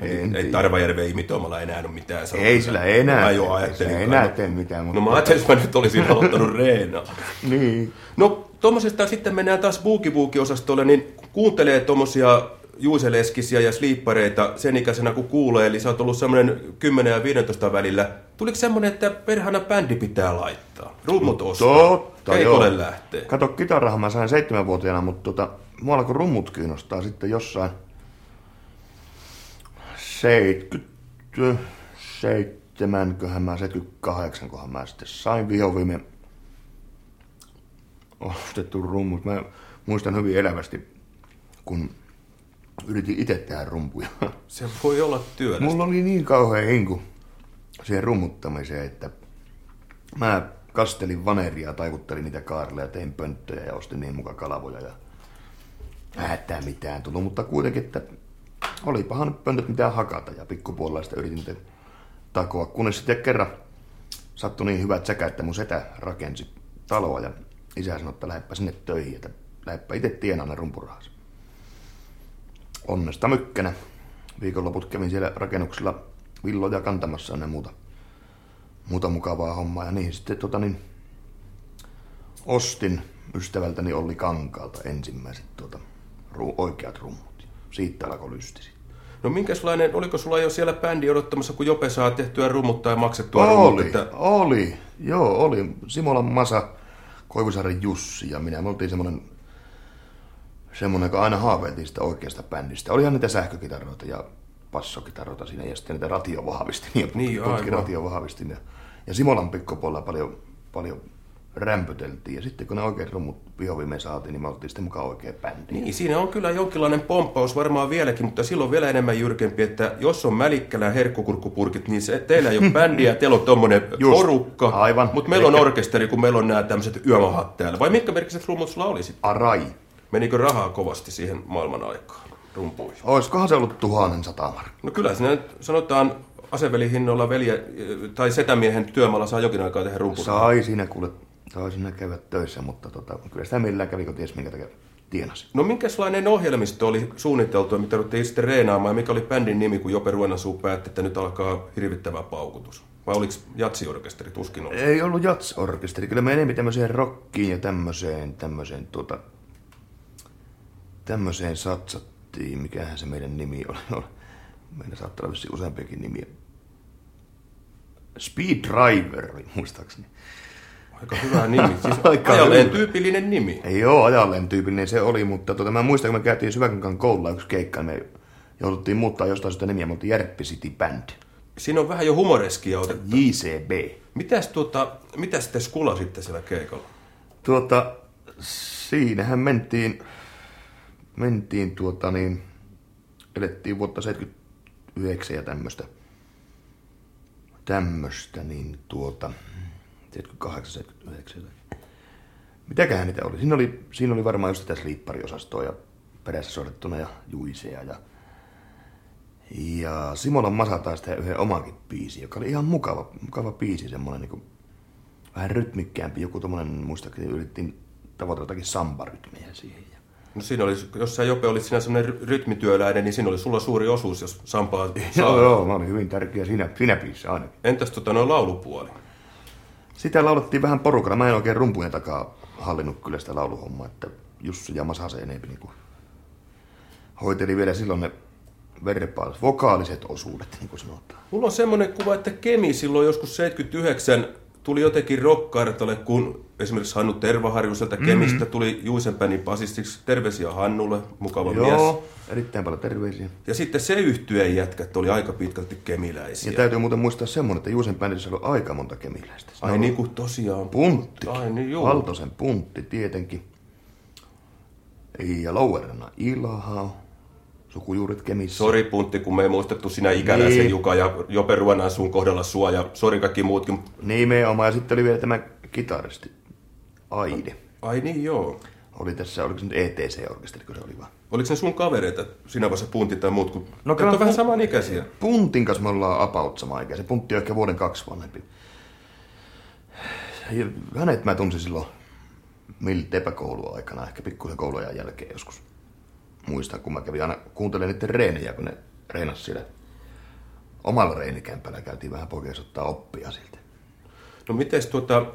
En ei Tarvajärveä imitoimalla enää ole mitään. Ei sillä enää, sillä enää tee mitään. Mutta no mä ajattelin, että mä nyt olisin aloittanut reenaa. Niin. No tommosesta sitten mennään taas boogie-boogie-osastolle, niin kuuntelee tommosia Juuso Leskisiä ja Sleepereitä sen ikäisenä kun kuulee, eli sä oot ollut semmonen kymmenen ja viisitoista välillä. Tuliko semmonen, että perhana bändi pitää laittaa? Rummut ostaa, totta, keikolle joo. lähtee. Kato, kitarahan mä sain seitsemänvuotiaana, mutta tota, mua alkoi rummut kiinnostaa sitten jossain seitsemänkymmentäseitsemän, mä seitsemänkymmentäkahdeksan, kohan mä sitten sain vihoviime ostettu rummut. Mä muistan hyvin elävästi, kun yritin itse tehdä rumpuja. Se voi olla työlästä. Mulla oli niin kauhean hinku siihen rummuttamiseen, että mä kastelin vaneria, taikuttelin niitä kaarilla ja tein pönttöjä ja ostin niin mukaan kalavoja. Ja vähättää mitään tullut, mutta kuitenkin, että olipahan pöntöt mitään hakata ja pikkupuolella sitä yritin takoa, kunnes sitten kerran sattui niin hyvä tsäkä, että mun setä rakensi taloa ja isä sanoi, että lähdepä sinne töihin, että lähdepä itse tienaan ne rumpurahasi. Onnesta mykkänä. Viikonloput kävin siellä rakennuksella villoja kantamassa ja muuta, muuta mukavaa hommaa ja niin sitten tota niin, ostin ystävältäni Olli Kankaalta ensimmäiset tota, ru- oikeat rummut. Siitä alkoi lysti sitten. No minkälainen, oliko sulla jo siellä bändi odottamassa, kun Jope saa tehtyä rummut tai maksettua rummut? Oli, että oli, joo oli. Simolan Masa, Koivusaran Jussi ja minä. Me oltiin semmoinen semmoinen, joka aina haaveiltiin sitä oikeasta bändistä. Olihan niitä sähkökitaroita ja passokitaroita siinä ja sitten niitä radiovahvistimia, niin, putkiradiovahvistimia. Ja Simolan pikkupuolella paljon, paljon rämpöteltiin ja sitten kun ne oikeat rummut vihoviimeen saatiin, niin me oltiin sitten mukaan oikea bändi. Niin, siinä on kyllä jonkinlainen pomppaus varmaan vieläkin, mutta silloin vielä enemmän jyrkempi, että jos on Mälikkälä herkkukurkkupurkit, niin se, teillä ei ole bändiä, teillä on tommonen just, porukka, aivan, mutta meillä eikä on orkesteri, kun meillä on nämä tämmöiset yömahat täällä. Vai mitkä merkiset rummut sulla oli sitten? Arai. Menikö rahaa kovasti siihen maailman aikaan rumpuihin? Olisikohan se ollut tuhannen sata markkaa? No kyllä, siinä sanotaan asevelihinnoilla velje tai setämiehen työmaalla saa jokin aikaa tehdä rumpuja. Sai siinä kuule. Taisin ne käydä töissä, mutta tota, kyllä sitä millään kävi, kun ties minkä takia tienasi. No minkälainen ohjelmisto oli suunniteltu ja mitä ruvettiin sitten reenaamaan ja mikä oli bändin nimi, kun Jope Ruonansuu päätti, että nyt alkaa hirvittävä paukutus? Vai oliko jatsiorkesteri? Tuskin oli. Ei ollut jatsorkesteri, kyllä me enemmän tämmöiseen rockiin ja tämmöiseen, tämmöiseen, tuota, tämmöiseen satsattiin. Mikähän se meidän nimi oli? Meillä saattaa olla vissiin useampiakin nimiä. Speed Driver, muistaakseni. Aika hyvä nimi, siis aika ajalleen hyvä. Tyypillinen nimi. Ei joo, ajalleen tyypillinen se oli, mutta tuota, mä muistan, kun me käytiin Syväkankaan koululla yksi keikka, me jouduttiin muuttaa jostain sitä nimiä, me oltiin Järppi City Band. Siinä on vähän jo humoreskia otettu. J C B. Mitäs, tuota, mitäs te skulasitte siellä keikalla? Tuota, siinähän mentiin, mentiin tuota niin, elettiin vuotta seitsemänkymmentäyhdeksän ja tämmöstä, tämmöstä niin tuota... seitsemänkymmentäkahdeksan seitsemänkymmentäyhdeksän. Mitäköhän niitä oli? Siinä oli, siinä oli varmaan just tätä sliippariosastoa ja perässä soitettuna ja juiseja. Ja, ja Simolan Masa taisi tehdä yhden omankin biisin, joka oli ihan mukava, mukava biisi. Semmoinen niin kuin, vähän rytmikkäämpi, joku tommoinen muistakin yritettiin tavoitella jotakin sambarytmiä siihen. No siinä oli, jos sä Jope olit sinä semmoinen rytmityöläinen, niin siinä oli sulla suuri osuus, jos sampaa saa. Joo, joo, mä olin hyvin tärkeä siinä, siinä biisissä ainakin. Entäs tota noin laulupuoli? Sitä laulettiin vähän porukalla. Mä en oikein rumpujen takaa hallinnut kyllä sitä lauluhommaa, että Jussi ja Masa se enempi niin hoiteli vielä silloin ne verbaaliset, vokaaliset osuudet, niin kuin sanotaan. Mulla on semmoinen kuva, että Kemi silloin joskus seitsemänkymmentäyhdeksän tuli jotenkin rockkartalle, kun esimerkiksi Hannu Tervaharju sieltä Kemistä mm-hmm. tuli Juisenpänni basistiksi. Terveisiä Hannulle, mukava Joo, mies. Joo, erittäin paljon terveisiä. Ja sitten se yhtyeen jätkät oli aika pitkälti kemiläisiä. Ja täytyy muuten muistaa semmoinen, että Juisenpännissä oli aika monta kemiläistä. Sitä Ai niin kuin tosiaan. Puntti. Ai niin joo. Valtosen puntti tietenkin. Ja Louerana Ilahaa. Sukujuuret Kemissä. Sori Puntti, kun me ei muistettu sinä Ikäläisen niin. Juka ja Jope Ruonansuun kohdalla sua ja sori kaikki muutkin. Nimenomaan. Ja sitten oli vielä tämä kitaristi Aide. Ai niin joo. Oli tässä, oliko se nyt E T C-orkesteri, kun se oli vaan. Oliko se sun kavereita, sinä vai se Puntti tai muut? Kun... No kyllä. Pu- vähän samanikäisiä. Puntin kanssa me ollaan about samaan ikäisiä. Puntti on ehkä vuoden kaksi vanhempi. Hänet mä tunsin silloin milteipä kouluaikana, ehkä pikkuisen kouluajan jälkeen joskus. Muistan, kun mä kävin aina kuuntelemaan niiden reenejä, kun ne reenasi siellä omalla reenikämpällä. Käytiin vähän poikeus ottaa oppia siltä. No mites tuota,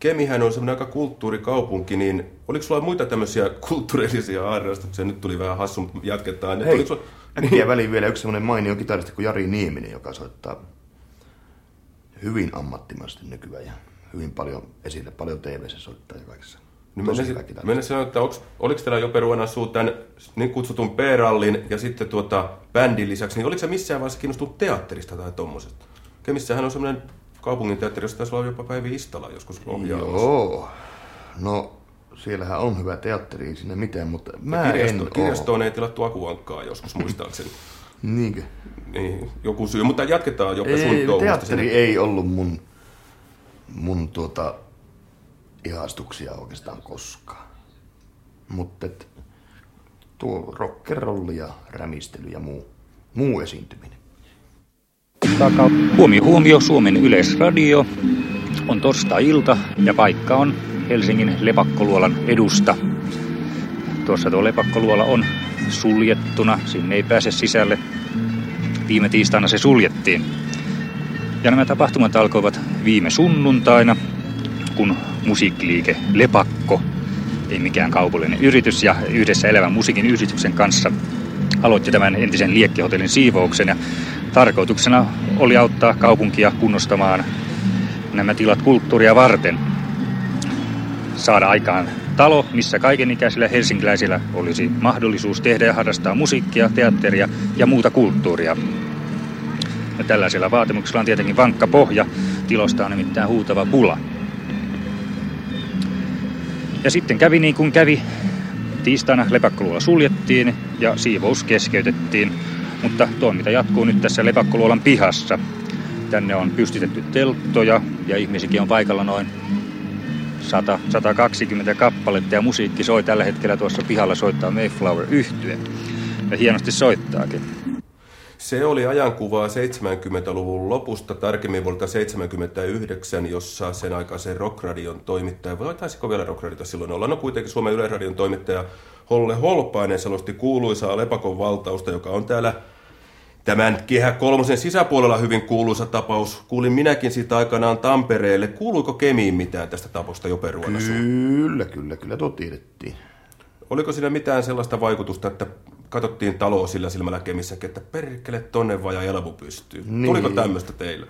Kemihän on semmoinen aika kulttuurikaupunki, niin oliko sulla muita tämmöisiä kulttuurillisia harrastuksia? Nyt tuli vähän hassu, mutta jatketaan. Hei, nyt, sulla... äkkiä väliin vielä yksi semmoinen mainio kitaristi kuin Jari Nieminen, joka soittaa hyvin ammattimaisesti nykyään ja hyvin paljon esille, paljon T V:ssä soittaa ja kaikessa. Niin mennä sanoa, että onks, oliko teillä Jope Ruonansuu tämän niin kutsutun P-rallin ja sitten tuota, bändin lisäksi, niin oliko se missään vaiheessa kiinnostunut teatterista tai tommosesta? Kemissähän on semmoinen kaupungin teatteri, jossa taisi olla jopa Päivi Istala joskus ohjaamassa. Joo, no siellähän on hyvä teatteri, ei siinä mitään, mutta mä kirjasto, en Kirjastoon oo. Ei tilattu Akuankkaa joskus muistaakseni. Niinkö? Niin, joku syy, mutta jatketaan Jope sun touhusta. Teatteri ei ollut mun, mun tuota... ihastuksia oikeastaan koskaan. Mutta tuo rockerolli ja rämistely ja muu, muu esiintyminen. Huomio, huomio, Suomen Yleisradio on torstai-ilta ja paikka on Helsingin Lepakkoluolan edusta. Tuossa tuo Lepakkoluola on suljettuna, sinne ei pääse sisälle. Viime tiistaina se suljettiin. Ja nämä tapahtumat alkoivat viime sunnuntaina, kun musiikkiliike Lepakko, ei mikään kaupallinen yritys, ja yhdessä Elävän musiikin yhdistyksen kanssa aloitti tämän entisen liekkihotellin siivouksen, ja tarkoituksena oli auttaa kaupunkia kunnostamaan nämä tilat kulttuuria varten, saada aikaan Talo, missä kaikenikäisillä helsinkiläisillä olisi mahdollisuus tehdä ja harrastaa musiikkia, teatteria ja muuta kulttuuria. Ja tällaisella vaatimuksella on tietenkin vankka pohja, tilosta on nimittäin huutava pula. Ja sitten kävi niin kuin kävi. Tiistaina Lepakkoluola suljettiin ja siivous keskeytettiin, mutta toiminta jatkuu nyt tässä Lepakkoluolan pihassa. Tänne on pystytetty telttoja ja ihmisikin on paikalla noin sata, sata kaksikymmentä kappaletta ja musiikki soi tällä hetkellä tuossa pihalla, soittaa Mayflower yhtye ja hienosti soittaakin. Se oli ajankuvaa seitsemänkymmentäluvun lopusta, tarkemmin vuodelta seitsemänkymmentäyhdeksän, jossa sen aikaisen Rockradion toimittaja, vai taisiko vielä Rockradiota silloin olla, no kuitenkin Suomen Yleisradion toimittaja Holle Holopainen selosti kuuluisaa Lepakon valtausta, joka on täällä tämän Kehä kolmosen sisäpuolella hyvin kuuluisa tapaus. Kuulin minäkin siitä aikanaan Tampereelle. Kuuluiko Kemiin mitään tästä tapausta, Jope Ruonansuu? Kyllä, kyllä, kyllä, tuo tiedettiin. Oliko siinä mitään sellaista vaikutusta, että katsottiin taloa sillä silmällä Kemissäkin, että perkele tonne vajaa jalvu pystyy. Niin. Tuliko tämmöistä teillä?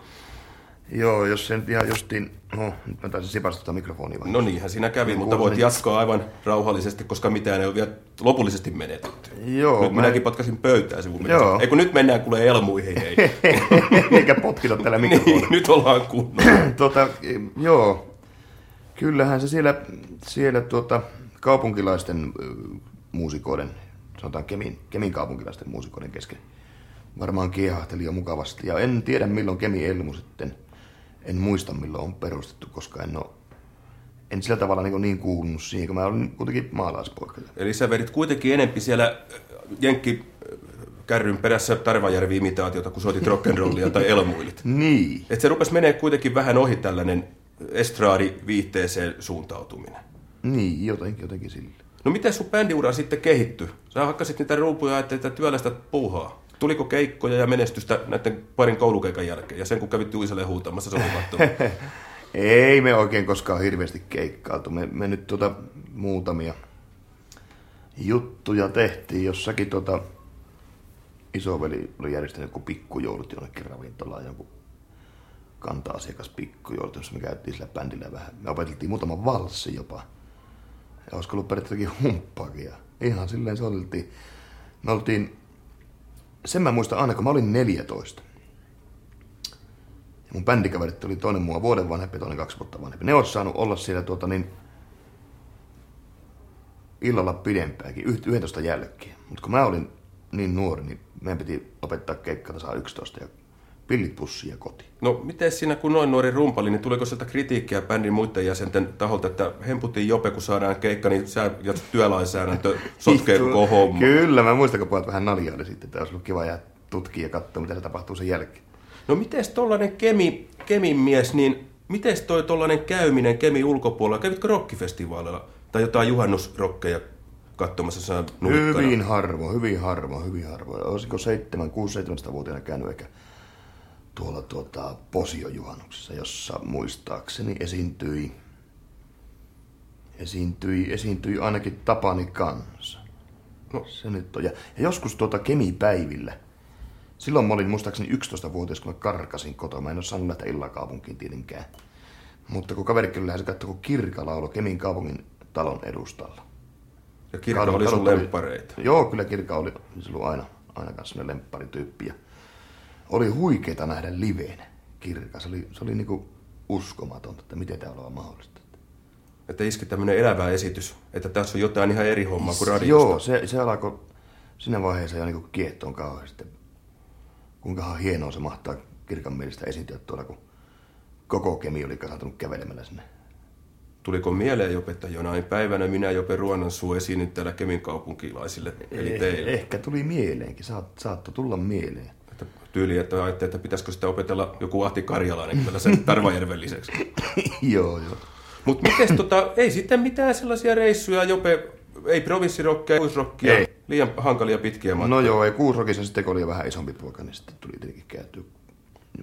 Joo, jos sen ihan justiin... No, nyt mä taisin sipasta mikrofonia vai? No niinhän siinä kävi, niin, mutta voit niin jatkaa aivan rauhallisesti, koska mitään ei ole vielä lopullisesti menetetty. Joo. Nyt mä... minäkin potkasin pöytää sivun. Joo. Ei kun nyt mennään kuule elmuihin, hei. Eikä potkita tällä mikrofonia. Niin, nyt ollaan kunnolla. tota, joo. Kyllähän se siellä, siellä tuota, kaupunkilaisten äh, muusikoiden... sanotaan Kemin, Kemin kaupunkilaisten muusikoiden kesken. Varmaan kiehahteli jo mukavasti. Ja en tiedä milloin Kemi Elmu sitten, en muista milloin on perustettu, koska en, ole, en sillä tavalla niin, niin kuulunut siihen, kun mä olin kuitenkin maalaispoika. Eli sä vedit kuitenkin enempi siellä jenkkikärryn perässä Tarvajärvi-imitaatiota, kun soitit rock'n'rollia tai elmuilit. Niin. Että se rupesi menee kuitenkin vähän ohi tällainen estraadiviihteeseen suuntautuminen. Niin, jotenkin, jotenkin sillä. No miten sun bändiura sitten kehittyi? Sä hakkasit niitä ruupuja, että työlästä puuhaa. Tuliko keikkoja ja menestystä näiden parin koulukeikan jälkeen? Ja sen kun kävit Juiselle huutamassa, se oli kattomu. Ei me oikein koskaan hirveästi keikkailtu. Me, me nyt tuota muutamia juttuja tehtiin. Jossakin tuota, isoveli oli järjestänyt joku pikkujoulut jonnekin ravintolaan. Joku kanta-asiakas pikkujoulut, jossa me käytiin sillä bändillä vähän. Me opeteltiin muutaman valssi jopa. Ja olisiko ollut periaatteessakin humppaakin. Ihan silleen se oltiin. Me oltiin, sen mä muistan aina, kun mä olin neljätoista. Ja mun bändikaverit oli toinen mua vuoden vanhempi, toinen kaksi vuotta vanhempi. Ne olisi saanut olla siellä tuota niin illalla pidempäänkin, yhdentoista jälkeen. Mutta kun mä olin niin nuori, niin meidän piti opettaa keikkaa tasaa yksitoista ja pillit pussiin ja kotiin. No miten siinä kun noin nuori rumpali, niin tuliko sieltä kritiikkiä bändin muiden jäsenten taholta, että hemputin Jope, kun saadaan keikka, niin sä ja työlainsäädäntö sotkee koko homma? Kyllä, mä muistan, kun puhut vähän naljaili sitten, että olisi ollut kiva jää tutkia ja katsoa, mitä se tapahtuu sen jälkeen. No miten tollainen Kemi, Kemin mies, niin miten toi tollainen käyminen Kemin ulkopuolella? Kävitkö rokkifestivaaleilla tai jotain juhannusrokkeja katsomassa sen nuikkana? Hyvin harvoin, hyvin harvoin, hyvin harvoin. Olisiko seitsemän, kuusi, seitsemäntoista-vuotiaana käynyt ehkä tuolla tuota, Posio-juhannuksessa, jossa muistaakseni esiintyi, esiintyi, esiintyi ainakin Tapani kanssa. No. Se nyt on. Ja joskus tuota Kemipäivillä, silloin mä olin muistaakseni yksitoista-vuotias, kun mä karkasin kotoa. Mä en ole saanut lähteä illakaupunkiin tietenkään. Mutta kun kaveri kyllä se katsoi, kun Kirka lauloi Kemin kaupungin talon edustalla. Ja Kirka Kadon, oli sun lemppareita? Oli, joo, kyllä Kirka oli silloin aina, aina kanssa semmoinen lempparityyppi. Oli huikeeta nähdä liveen Kirka. Se oli, se oli niinku uskomatonta, että miten tää on mahdollista. Että iski tämmönen elävä esitys, että tässä on jotain ihan eri hommaa kuin radiosta. Joo, se, se alkoi siinä vaiheessa jo niinku kiehtoon kauheasti. Kuinkahan hienoa se mahtaa Kirkan mielestä esiintyä tuolla, kun koko Kemi oli kasantunut kävelemällä sinne. Tuliko mieleen Jope, että jonain päivänä minä Jope Ruonansuu esiinnyin täällä Kemin kaupunkilaisille, eli teille? Eh, ehkä tuli mieleenkin, Saat, saattoi tulla mieleen. Tyyli, että ajattelin, että pitäisikö sitä opetella joku Ahti Karjalainen kyllä sen Tarvajärven lisäksi. Joo, joo. Mutta mites tota, ei sitten mitään sellaisia reissuja, Jope, ei provinssirokkia, kuusrokkia, ei. Liian hankalia pitkiä matkoja. No joo, ei kuusrokissa sitten, kun oli vähän isompi poika, niin sitten tuli tietenkin käytyä.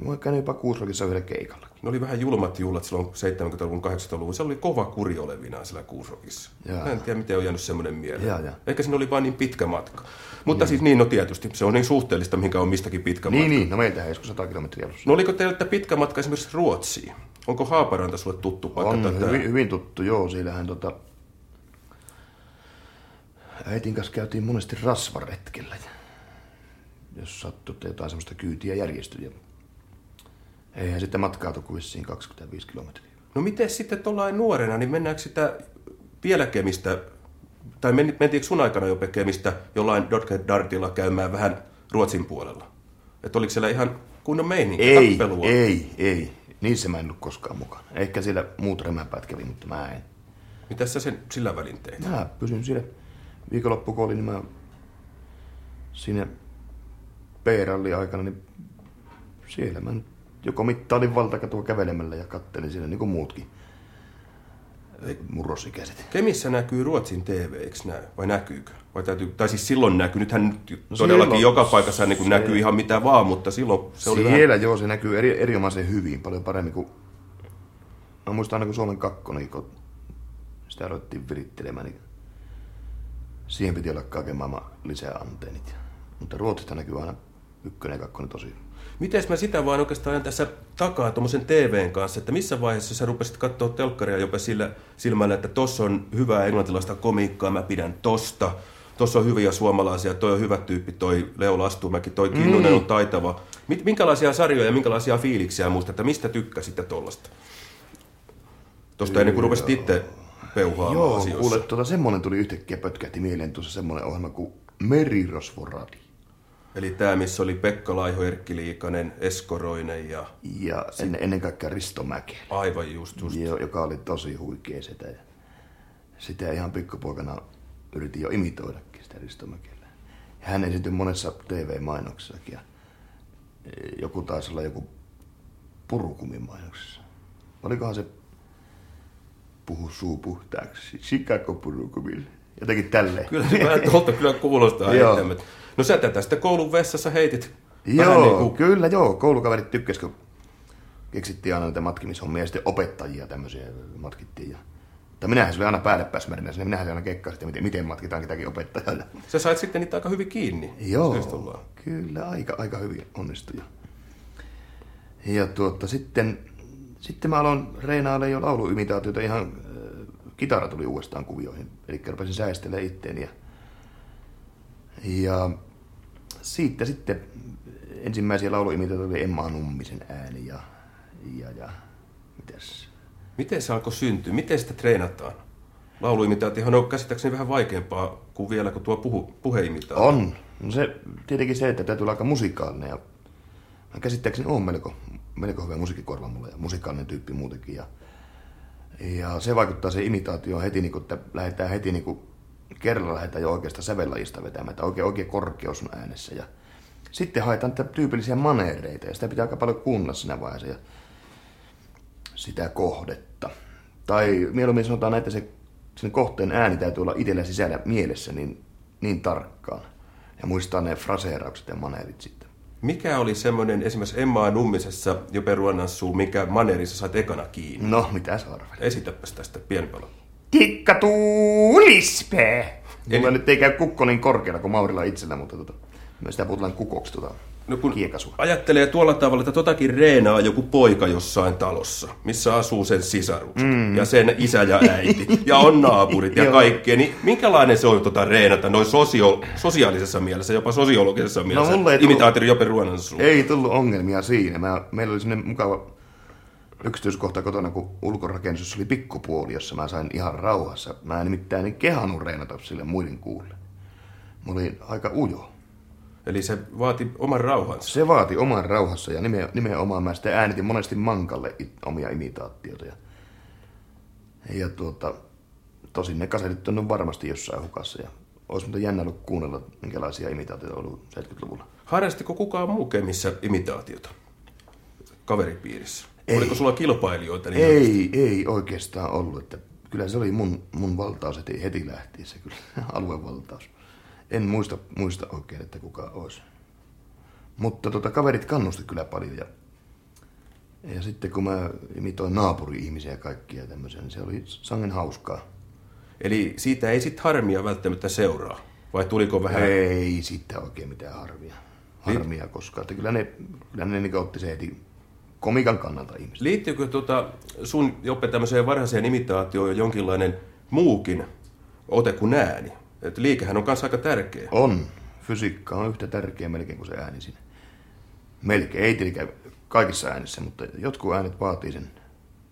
Voi käydä jopa kuusrokissa yhdellä keikalla. Ne oli vähän julmat juhlat silloin seitsemänkymmentäluvun, kahdeksankymmentäluvun. Se oli kova kuri olevinaan siellä kuusrokissa. Jaa. Mä en tiedä, miten on jäänyt semmoinen mieleen. Ehkä siinä oli vain niin pitkä matka. Mutta jaa, siis niin, no tietysti. Se on niin suhteellista, mihinkä on mistäkin pitkä niin, matka. Niin, niin. No meiltähän joskus sata kilometriä alussa. No oliko teillä pitkä matka esimerkiksi Ruotsiin? Onko Haaparanta sulle tuttu paikka? On, hyvin, hyvin tuttu, joo. Siellähän tota, Äitin kanssa käytiin monesti rasvaretkellä, jos sattutte jotain semmoista kyytiä järjestyjä. Eihän sitä matkaa toki vissiin kaksikymmentäviisi kilometriä. No miten sitten tuollain nuorena, niin mennäänkö sitä vielä Kemistä, tai mentiinkö sun aikana Jope Kemistä jollain Dodge Dartilla käymään vähän Ruotsin puolella? Että oliko siellä ihan kunnon meininki, ei, tappelua? Ei, ei. Niissä mä en ollut koskaan mukana. Ehkä siellä muut remänpäät kävi, mutta mä en. Mitä sä sen sillä välin teit? Mä pysyn siellä. Viikonloppu kun oli, niin mä siinä P-rallin aikana, niin siellä mä joko mittailin valtakatua kävelemällä ja kattelin siellä niin kuin muutkin murrosikäiset. Kemissä näkyy Ruotsin T V, eikö näy? Vai näkyykö? Vai täytyy, tai siis silloin näkyy. Nythän nyt no todellakin silloin, joka paikassa niin kuin se, näkyy ihan mitä vaan, mutta silloin se oli siellä vähän... joo, se näkyy eri, erinomaisen hyvin, paljon paremmin kuin... Mä muistan aina kun Suomen kakkonen, kun sitä aloittiin virittelemään, niin siihen piti olla kaiken maailman lisää antennit. Mutta Ruotsista näkyy aina ykkönen ja kakkonen tosi. Mites mä sitä vaan oikeastaan ajan tässä takaa tuommoisen T V:n kanssa, että missä vaiheessa sä rupesit katsoa telkkaria jopa sillä silmällä, että tossa on hyvää englantilaista komiikkaa, mä pidän tosta, tossa on hyviä suomalaisia, toi on hyvä tyyppi, toi Leo Lastumäki, toi Kinnunen mm. on taitava. Minkälaisia sarjoja ja minkälaisia fiiliksiä muistat, että mistä tykkäsit tollasta? Tosta ennen kuin rupesit itse peuhaamaan joo, asioissa. Joo, kuule, tuota, semmoinen tuli yhtäkkiä pötkähti mieleen tuossa semmoinen ohjelma kuin Merirosvoradi. Eli tämä, missä oli Pekka Laiho, Erkki Liikanen, Eskoroinen ja... Ja en, ennen kaikkea Risto Mäkelä. Aivan just, just. Jo, joka oli tosi huikea sitä. Sitä ihan pikkupoikana yritin jo imitoidakin sitä Risto Mäkelää. Hän esityi monessa T V-mainoksessakin. Joku taisi olla joku Purukumin mainoksessa. Olikohan se puhu suu puhtaaksi Chicago Purukumille? Jotenkin tälleen. Kyllä se vähän tuolta kyllä kuulostaa enemmän. No sä tätä sitten koulun vessassa heitit. Joo, niin kuin... kyllä joo. Koulukaverit tykkäs, kun keksittiin aina näitä matkimishommia ja sitten opettajia tämmöisiä matkittiin. Ja... Tai minähän se oli aina päälle pääsmärinä, minähän se aina kekkasin, että miten, miten matkitaan ketäkin opettajalla. Sä sait sitten niitä aika hyvin kiinni. Joo, kyllä aika, aika hyvin onnistui. Ja tuota, sitten, sitten mä aloin reinaalle jo lauluimitaatioita ihan äh, kitara tuli uudestaan kuvioihin. Eli rupesin säistelemään itteeni ja Ja siitä sitten ensimmäisiä lauluimitaatioita oli M A. Nummisen ääni ja, ja, ja mitäs? Miten se alkoi syntyä? Miten sitä treenataan? Lauluimitaatiohan on käsittääkseni vähän vaikeampaa kuin vielä kuin tuo puhu, puheimitaatio. On. No se tietenkin se, että täytyy olla aika musikaalinen ja mä käsittääkseni on melko, melko hyvä musiikkikorva mulle ja musikaalinen tyyppi muutenkin. Ja, ja se vaikuttaa se imitaatio heti, niin kun, että lähdetään heti niin kun, kerralla lähdetään jo oikeasta sävellajista vetämään, että oikein, oikein korkeus on äänessä. Ja sitten haetaan tyypillisiä maneereita ja sitä pitää aika paljon kuunnella siinä vaiheessa ja sitä kohdetta. Tai mieluummin sanotaan, että se, sen kohteen ääni täytyy olla itsellä sisällä mielessä niin, niin tarkkaan. Ja muistaa ne fraseeraukset ja maneerit sitten. Mikä oli semmoinen esimerkiksi M A. Nummisessa Jope Ruonansuu, mikä maneerissa sait ekana kiinni? No, mitä sä arvelet? Esitäpäs tästä pienpalo. Tikka tuulispe! Mulla eli... nyt ei käy kukko niin korkealla kuin Maurilla itsellä, mutta tuota, me sitä puhutaan kukoksi tuota no kiekasua. Ajattelee tuolla tavalla, että totakin reenaa joku poika jossain talossa, missä asuu sen sisarukset mm. ja sen isä ja äiti ja on naapurit ja kaikkea. Niin minkälainen se on tuota reenata noin sosio- sosiaalisessa mielessä, jopa sosiologisessa mielessä? No, imitaattori Jope Ruonansuu. Ei tullut ongelmia siinä. Mä, meillä oli sellainen mukava... yksityiskohta kotona, kun ulkorakennus oli pikkupuoli, jossa mä sain ihan rauhassa. Mä en nimittäin niin kehannut reenata sille muiden kuulle. Mä olin aika ujo. Eli se vaati oman rauhansa? Se vaati oman rauhansa ja nime, nimenomaan mä sitten äänitin monesti mankalle it, omia imitaatioita. Ja, ja tuota, tosin ne kasetit on varmasti jossain hukassa. Ja olisi mutta jännä ollut kuunnella, minkälaisia imitaatioita on ollut seitsemänkymmentäluvulla. Harrastiko kukaan muu Kemissä imitaatiota kaveripiirissä? Ei. Oliko sulla kilpailijoita? Niin ei, oikeastaan? ei oikeastaan ollut. Että kyllä se oli mun, mun valtaus, että heti lähti se kyllä, aluevaltaus. En muista, muista oikein, että kukaan olisi. Mutta tota, kaverit kannusti kyllä paljon. Ja, ja sitten kun mä imitoin naapuri-ihmisiä ja kaikkia tämmöisiä, niin se oli sangen hauskaa. Eli siitä ei sit harmia välttämättä seuraa? Vai tuliko vähän... Ei siitä oikein mitään harmia. Harmia koskaan. Että kyllä ne, kyllä ne niin otti se heti... komikan kannalta ihmistä. Liittyykö tuota sun Jope tämmöiseen varhaiseen imitaatioon jonkinlainen muukin ote kuin ääni? Että liikehän on kanssa aika tärkeä. On. Fysiikka on yhtä tärkeä melkein kuin se ääni siinä. Melkein. Ei tietenkään kaikissa äänissä, mutta jotkut äänet vaatii sen,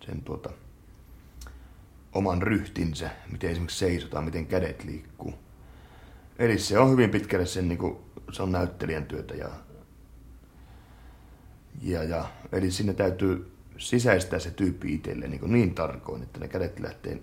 sen tuota, oman ryhtinsä. Miten esimerkiksi seisotaan, miten kädet liikkuu. Eli se on hyvin pitkälle sen, niin kuin, se on näyttelijän työtä. Ja, ja, ja, eli sinne täytyy sisäistää se tyyppi itselleen niin, niin tarkoin, että ne kädet lähtee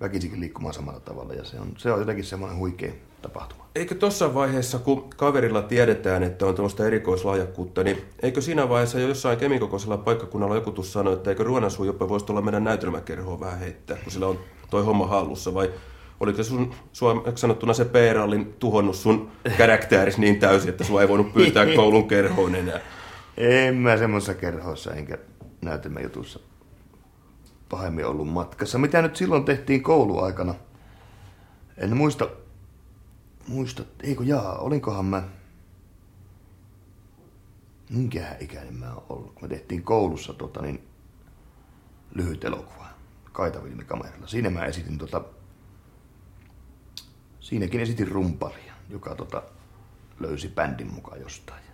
väkisinkin liikkumaan samalla tavalla. Ja se on, se on jotenkin semmoinen huikea tapahtuma. Eikö tuossa vaiheessa, kun kaverilla tiedetään, että on tuommoista erikoislahjakkuutta, niin eikö siinä vaiheessa jo jossain Kemin kokoisella paikkakunnalla joku tuossa sanoi, että eikö Ruonansuu jopa voisi tulla meidän näytelmäkerhoon vähän heittää, kun sillä on toi homma hallussa, vai oliko se sun suomeksi sanottuna se P-rallin tuhonnut sun karakteris niin täysin, että sua ei voinut pyytää koulun kerhoon enää? En mä semmoisessa kerhossa enkä näytelmäjutussa pahemmin ollut matkassa. Mitä nyt silloin tehtiin kouluaikana? En muista, muista, eikö jaa, olinkohan mä, minkähän ikäinen mä oon ollut, kun me tehtiin koulussa tota, niin, lyhyt elokuva kaitavilmikameralla. Siinä mä esitin tota, siinäkin esitin rumpalia, joka tota, löysi bändin mukaan jostain.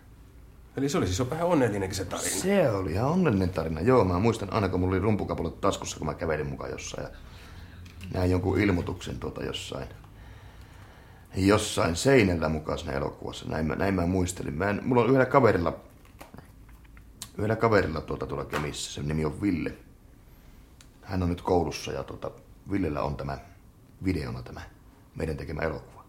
Eli se oli siis vähän onnellinenkin se tarina. Se oli ihan onnellinen tarina. Joo, mä muistan aina kun mulla oli rumpukapulot taskussa, kun mä kävelin mukaan jossain ja näin jonkun ilmoituksen tuota jossain jossain seinällä mukaan siinä elokuvassa. Näin mä, näin mä muistelin. Mä en, mulla on yhdellä kaverilla yhdellä kaverilla tuota tuolla Kemissä, sen nimi on Ville. Hän on nyt koulussa ja tuota, Villellä on tämä videona tämä meidän tekemä elokuva.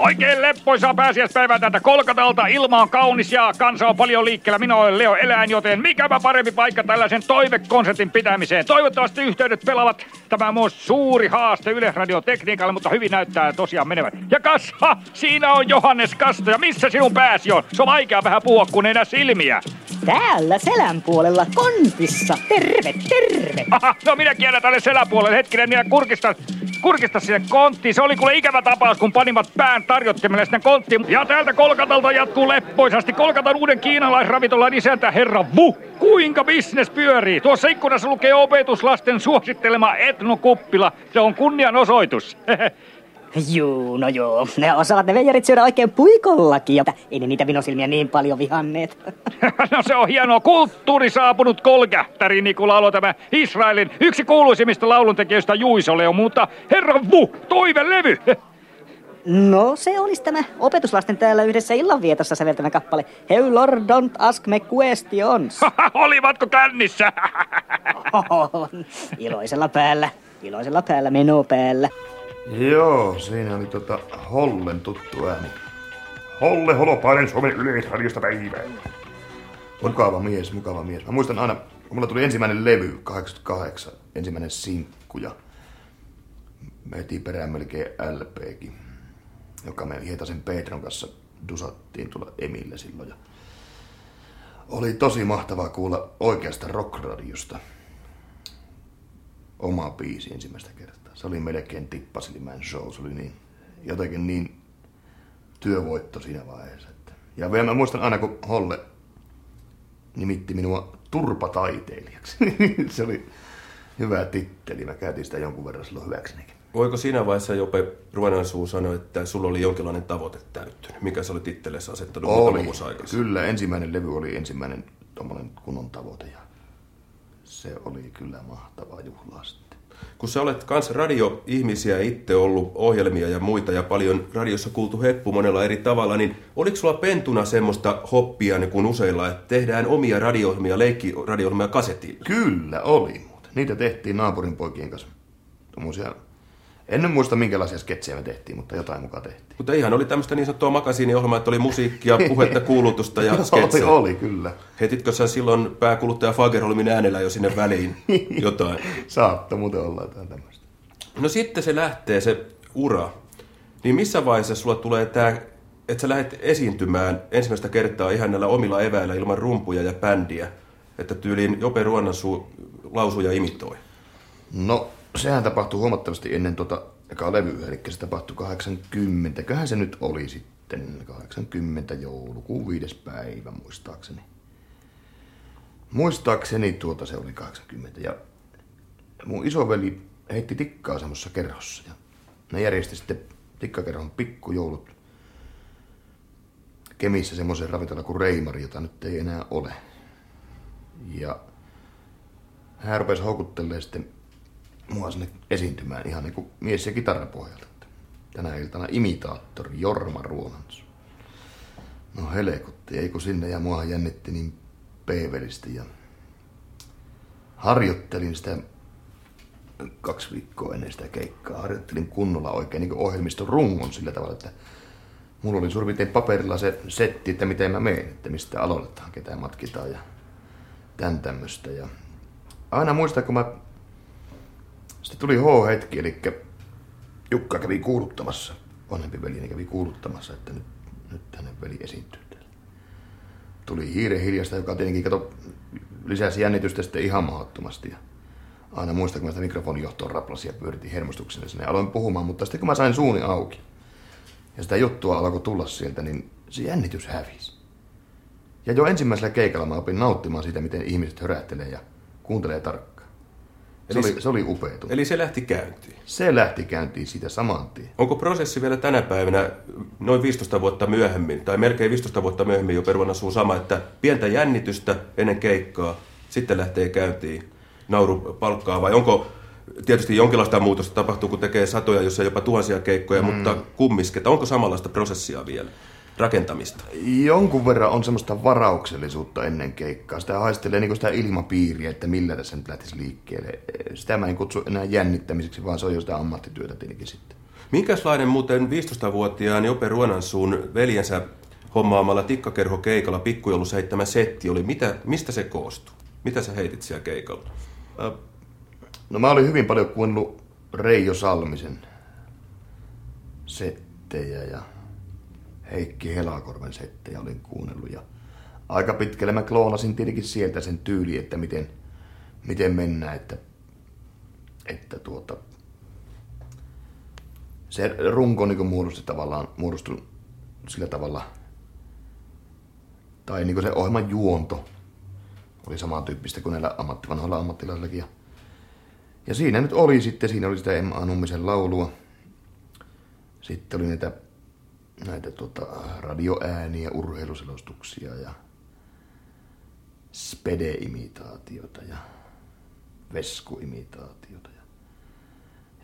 Oikein leppoisaa pääsiäispäivää täältä Kolkatalta. Ilma on kaunis ja kansa on paljon liikkeellä. Minä olen Leo Eläin, joten mikäpä parempi paikka tällaisen toivekonsertin pitämiseen. Toivottavasti yhteydet pelaavat. Tämä on myös suuri haaste Yleisradiotekniikalle, mutta hyvin näyttää tosiaan menevän. Ja kas, ha, siinä on Johannes Kasto. Ja missä sinun pääsi on? Se on vaikea vähän puhua, kun ei näe silmiä. Täällä selän puolella kontissa. Terve, terve. Aha, no minä kierrän tälle selän puolelle. Hetkinen, minä kurkistan. Kurkista sinne konttiin. Se oli kuule ikävä tapaus, kun panivat pään tarjottimelle sinne konttiin. Ja täältä Kolkatalta jatkuu leppoisasti. Kolkatan uuden kiinalaisravintolan isäntä herra Vu. Kuinka bisnes pyörii? Tuossa ikkunassa lukee opetuslasten suosittelema etnokuppila. Se on kunnianosoitus. Juu, no joo. Ne osaavat ne veijarit syödä oikein puikollakin, ja ei ne niitä vinosilmiä niin paljon vihanneet. No se on hienoa. Kulttuuri saapunut kolkähtäri, niin kuin lauloi tämä Israelin yksi kuuluisimmista lauluntekijöistä Juiso Leo, mutta herra Vu, toivelevy! No se olisi tämä opetuslasten täällä yhdessä illanvietossa säveltämä kappale. Hey Lord, don't ask me questions. Olivatko kännissä? Iloisella päällä, iloisella päällä, meno päällä. Joo, siinä oli tota Hollen tuttu ääni. Holle Holopainen Suomen Yleisradiosta päivää. Mukava mies, mukava mies. Mä muistan aina, kun mulla tuli ensimmäinen levy, kahdeksankymmentäkahdeksan, ensimmäinen sinkku, ja me heti perään melkein L P:kin, joka me Hietasen Petron kanssa dusattiin tulla Emille silloin. Ja oli tosi mahtavaa kuulla oikeasta rockradiosta oma biisi ensimmäistä kertaa. Se oli melkein tippasilmään show, se oli niin, jotenkin niin työvoitto siinä vaiheessa. Että. Ja vielä mä muistan aina, kun Holle nimitti minua turpataiteilijaksi. Se oli hyvä titteli, mä käytin sitä jonkun verran silloin hyväksenikin. Voiko siinä vaiheessa Jope Ruonansuu sanoa, että sulla oli jonkinlainen tavoite täyttynyt? Mikä se oli titteleissä asettanut? Oli, kyllä ensimmäinen levy oli ensimmäinen tommonen kunnon tavoite ja se oli kyllä mahtavaa juhlaa sitten. Kun sä olet kans radioihmisiä ja itse ollut ohjelmia ja muita ja paljon radiossa kuultu heppu monella eri tavalla, niin oliko sulla pentuna semmoista hoppia niin kuin useilla, että tehdään omia radio-ohjelmia, leikki-radio-ohjelmia kasetilla? Kyllä oli muuten. Niitä tehtiin naapurin poikien kanssa. Tommosia. En muista minkälaisia sketsejä me tehtiin, mutta jotain mukaan tehtiin. Mutta ihan oli tämmöistä niin sanottua makasiiniohjelmaa, että oli musiikkia, puhetta, kuulutusta ja sketsejä. Oli, oli, kyllä. Hetitkö sä silloin pääkuluttaja Fagerholmin äänellä jo sinne väliin jotain? Saattaa muuten olla jotain tämmöistä. No sitten se lähtee, se ura. Niin missä vaiheessa sulla tulee tää, että sä lähdet esiintymään ensimmäistä kertaa ihan näillä omilla eväillä ilman rumpuja ja bändiä, että tyyliin Jope Ruonansuu lausuu ja imitoi? No... Sehän tapahtui huomattavasti ennen tuota ekaa levyä, eli se tapahtui kahdeksankymmentä. Köhän se nyt oli sitten kahdeksankymmentä joulukuun viides päivä, muistaakseni. Muistaakseni tuota se oli kahdeksankymmentä. Ja mun isoveli heitti tikkaa semmoisessa kerhossa ja ne järjesti sitten tikkakerhon pikkujoulut Kemissä semmoisen ravintolan kuin Reimari, jota nyt ei enää ole. Ja hän rupesi houkuttelemaan sitten mua sinne esiintymään ihan niin kuin mies- ja kitarapohjalta. Tänä iltana imitaattori Jorma Ruonansuu. No helekutti, ei kun sinne, ja mua jännitti niin peevelisti. Ja harjoittelin sitä kaksi viikkoa ennen sitä keikkaa. Harjoittelin kunnolla oikein niin kuin ohjelmiston rungon sillä tavalla, että mulla oli suurin piirtein paperilla se setti, että miten mä menen, että mistä aloitetaan, ketään matkitaan ja tän tämmöstä. Ja aina muistan, kun mä... Sitten tuli H-hetki, eli Jukka kävi kuuluttamassa, vanhempi veljeni kävi kuuluttamassa, että nyt, nyt hänen veli esiintyy täällä. Tuli hiiren hiljasta, joka tietenkin kato, lisäsi jännitystä sitten ihan mahdottomasti. Ja aina muistan, kun mä sitä mikrofonijohtoon raplasin ja pyöritin hermostuksena sinne ja aloin puhumaan, mutta sitten kun mä sain suuni auki, ja sitä juttua alkoi tulla sieltä, niin se jännitys hävisi. Ja jo ensimmäisellä keikalla mä opin nauttimaan siitä, miten ihmiset hörähtelee ja kuuntelee tarkkaan. Se, eli, oli, se oli upea tunti. Eli se lähti käyntiin? Se lähti käyntiin siitä saman tien. Onko prosessi vielä tänä päivänä noin viisitoista vuotta myöhemmin, tai melkein viisitoista vuotta myöhemmin jo Ruonansuu sama, että pientä jännitystä ennen keikkaa, sitten lähtee käyntiin nauru palkkaa, vai onko... Tietysti jonkinlaista muutosta tapahtuu, kun tekee satoja, jossa jopa tuhansia keikkoja, mm. mutta kummisketta. Onko samanlaista prosessia vielä, rakentamista? Jonkun verran on semmoista varauksellisuutta ennen keikkaa. Sitä haistelee niin sitä ilmapiiriä, että millä tässä nyt lähtisi liikkeelle. Sitä mä en kutsu enää jännittämiseksi, vaan se on jo sitä ammattityötä tietenkin sitten. Minkälainen muuten viisitoistavuotiaan Jope Ruonansuun veljensä hommaamalla tikkakerhokeikalla pikkujoulussa heittämä setti oli? Mitä, mistä se koostui? Mitä sä heitit siellä keikalla? No mä olin hyvin paljon kuunnellut Reijo Salmisen settejä ja Heikki Helakorven settejä olin kuunnellut. Ja aika pitkälle mä kloonasin tietenkin sieltä sen tyyli, että miten, miten mennään. Että, että tuota, se runko niin muodostui tavallaan, muodostui sillä tavalla, tai niin se ohjelman juonto oli samantyyppistä kuin näillä ammattivanhoilla ammattilaisillakin. Ja siinä nyt oli sitten, siinä oli sitä M A. Nummisen laulua, sitten oli näitä, näitä tuota, radioääniä, urheiluselostuksia ja spede-imitaatiota ja vesku-imitaatiota. Ja,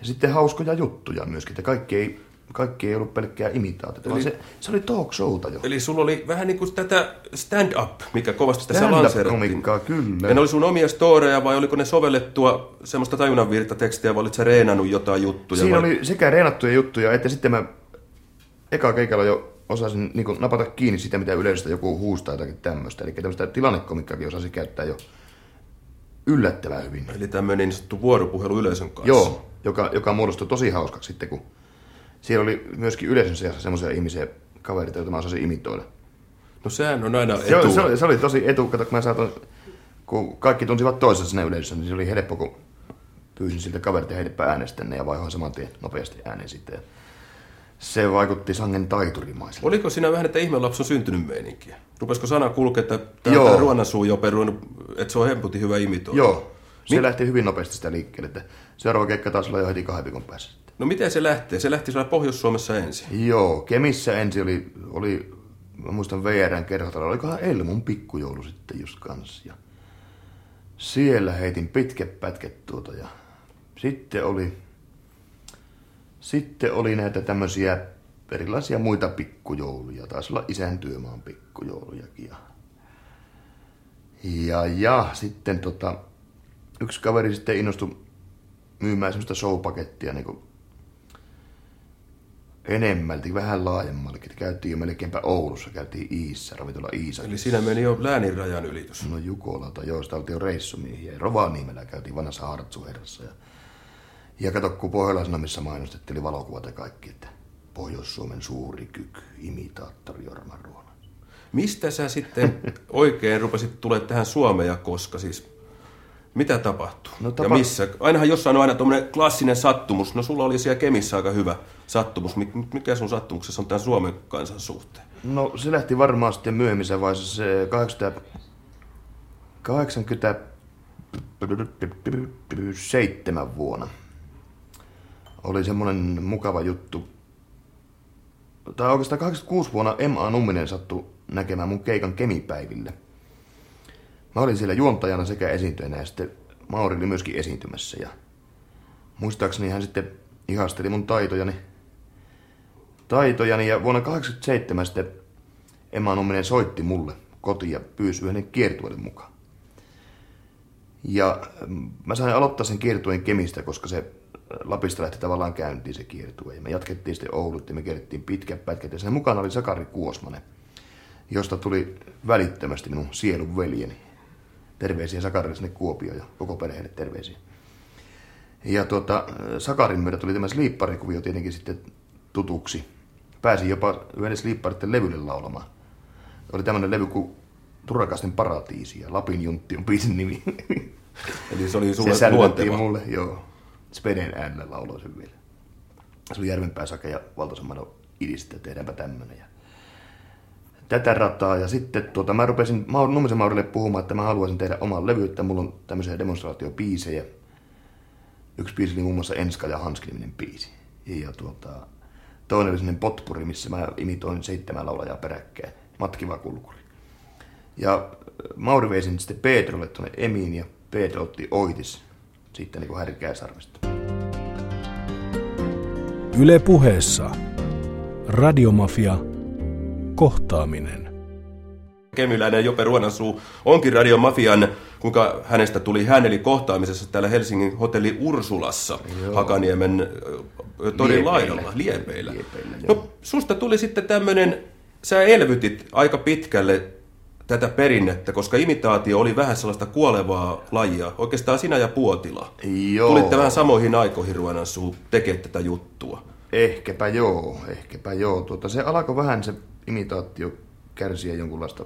ja sitten hauskoja juttuja myöskin, että kaikki ei, kaikki ei ollut pelkkää imitaatiota, vaan se, se oli talk showta jo. Eli sulla oli vähän niin kuin tätä stand-up, mikä kovasti tässä lanseerattiin. Stand-up-komikkaa, kyllä. Ja ne oli sun omia storeja, vai oliko ne sovellettua semmoista tajunnanvirtatekstiä, vai olit sä reenannut jotain juttuja? Siinä vai... oli sekä reenattuja juttuja, että sitten mä eka keikalla jo osasin niin kuin napata kiinni sitä, mitä yleisöstä joku huustaa jotakin tämmöistä. Eli tämmöistä tilannekomikkaakin osasin käyttää jo yllättävän hyvin. Eli tämmöinen niin sanottu vuoropuhelu yleisön kanssa. Joo, joka, joka muodostui tosi hauskaksi sitten, kun... Siellä oli myöskin yleisön seassa semmoisia ihmisiä, kavereita, joita mä osasin imitoida. No sehän on aina etu. Se, se, oli, se oli tosi etu. Kato, kun, mä saatan, kun kaikki tunsivat toisensa sinne yleisössä, niin se oli helppo, kun pyysin siltä kaverit ja heitepä äänestänne ja vaihoin saman tien nopeasti ääneen sitten. Se vaikutti sangen taiturimaiselta. Oliko siinä vähän, että ihme lapsi on syntynyt meininkiä? Rupesiko sana kulkea, että tämä on Ruonansuu Jope, että se on hemputin hyvä imitoida? Joo. Se Mit? lähti hyvin nopeasti sitä liikkeelle, että seuraava keikka taas olla jo heti kahden viikon päässä. No miten se lähtee? Se lähti siellä Pohjois-Suomessa ensin. Joo, Kemissä ensin oli, oli mä muistan V R:n kerhotalo, olikohan Elmun pikkujoulu sitten just kanssa. Ja siellä heitin pitkät pätkät tuota ja sitten oli, sitten oli näitä tämmöisiä erilaisia muita pikkujouluja, taisi olla Isän työmaan pikkujoulujakin. Ja, ja, ja sitten tota... Yksi kaveri sitten innostui myymään semmoista showpakettia niin enemmälti, vähän laajemmallekin. Käytiin jo melkeinpä Oulussa, käytiin Iissä, ravintola Iisakissa. Eli siinä meni jo läänin rajan ylitys. No Jukolalta, joo, sitä oltiin jo reissumiehiä. Ja Rovaniemellä käytiin vanhassa Hartsuherrassa. Ja, ja kato, kun Pohjolan Sanomissa mainostettiin, oli valokuvat ja kaikki, että Pohjois-Suomen suuri kyky, imitaattori Jorma Ruonansuu. Mistä sä sitten oikein rupesit tulemaan tähän Suomeen ja koska siis... Mitä tapahtuu? No, tapa... Ja missä? Ainahan jossain on aina tuommoinen klassinen sattumus. No sulla oli siellä Kemissä aika hyvä sattumus. Mikä sun sattumuksessa on tämän Suomen kansan suhteen? No se lähti varmaan sitten myöhemmissä vaiheessa se kahdeksankymmentä... seitsemän vuonna. Oli semmonen mukava juttu. Tai oikeastaan kahdeksankymmentäkuusi vuonna M A. Numminen sattui näkemään mun keikan Kemipäiville. Mä olin siellä juontajana sekä esiintyjänä ja sitten Mauri oli myöskin esiintymässä. Ja muistaakseni hän sitten ihasteli mun taitojani. Taitojani ja vuonna kahdeksankymmentäseitsemän sitten M A. Numminen soitti mulle kotiin ja pyysi yhden kiertueelle mukaan. Ja mä sain aloittaa sen kiertueen Kemistä, koska se Lapista lähti tavallaan käyntiin se kiertue. Ja me jatkettiin sitten Oulut ja me kierrettiin pitkät pätkät. Ja sen mukana oli Sakari Kuosmanen, josta tuli välittömästi minun sielun veljeni. Terveisiä Sakarille sinne Kuopioon ja koko perheelle terveisiä. Ja tuota, Sakarin myötä tuli tämä sleeperikuvio tietenkin sitten tutuksi. Pääsin jopa yhden sleeperitten levylle laulamaan. Oli tämmöinen levy kuin Turakasten paratiisi ja Lapin juntti on biisin nimi. Eli se oli sulle se luonteva. Mulle, joo. Speden äänellä lauloi sen vielä. Se oli Järvenpää Sake ja Valtasamano idistä, tehdäänpä tämmönen. Ja tätä rataa ja sitten tuota, mä rupesin Nummisen Maurille puhumaan, että mä haluaisin tehdä oman levy, että mulla on tämmöisiä demonstraatiobiisejä. Yksi biisi oli muun muassa Enska ja Hanski-niminen biisi. Ja tuota, toinen oli sellainen potpuri, missä mä imitoin seitsemän laulajaa peräkkäin. Matkiva kulkuri. Ja Mauri veisin sitten Petrolle tuonne Emiin ja Petro otti Oitis sitten niin kuin Härkääsarvesta. Yle Puheessa Radiomafia kohtaaminen. Kemiläinen Jope Ruonansuu onkin Radiomafian, kuinka hänestä tuli hän, eli kohtaamisessa täällä Helsingin Hotelli Ursulassa, joo. Hakaniemen torin laidalla, Liepeillä. Liepeillä no, susta tuli sitten tämmöinen, sä elvytit aika pitkälle tätä perinnettä, koska imitaatio oli vähän sellaista kuolevaa lajia, oikeastaan sinä ja Puotila. Joo. Tulitte vähän samoihin aikoihin Ruonansuu tekemään tätä juttua. Ehkäpä joo, ehkäpä joo. Tuota, se alkoi vähän se imitaatio kärsiä jonkunlaista.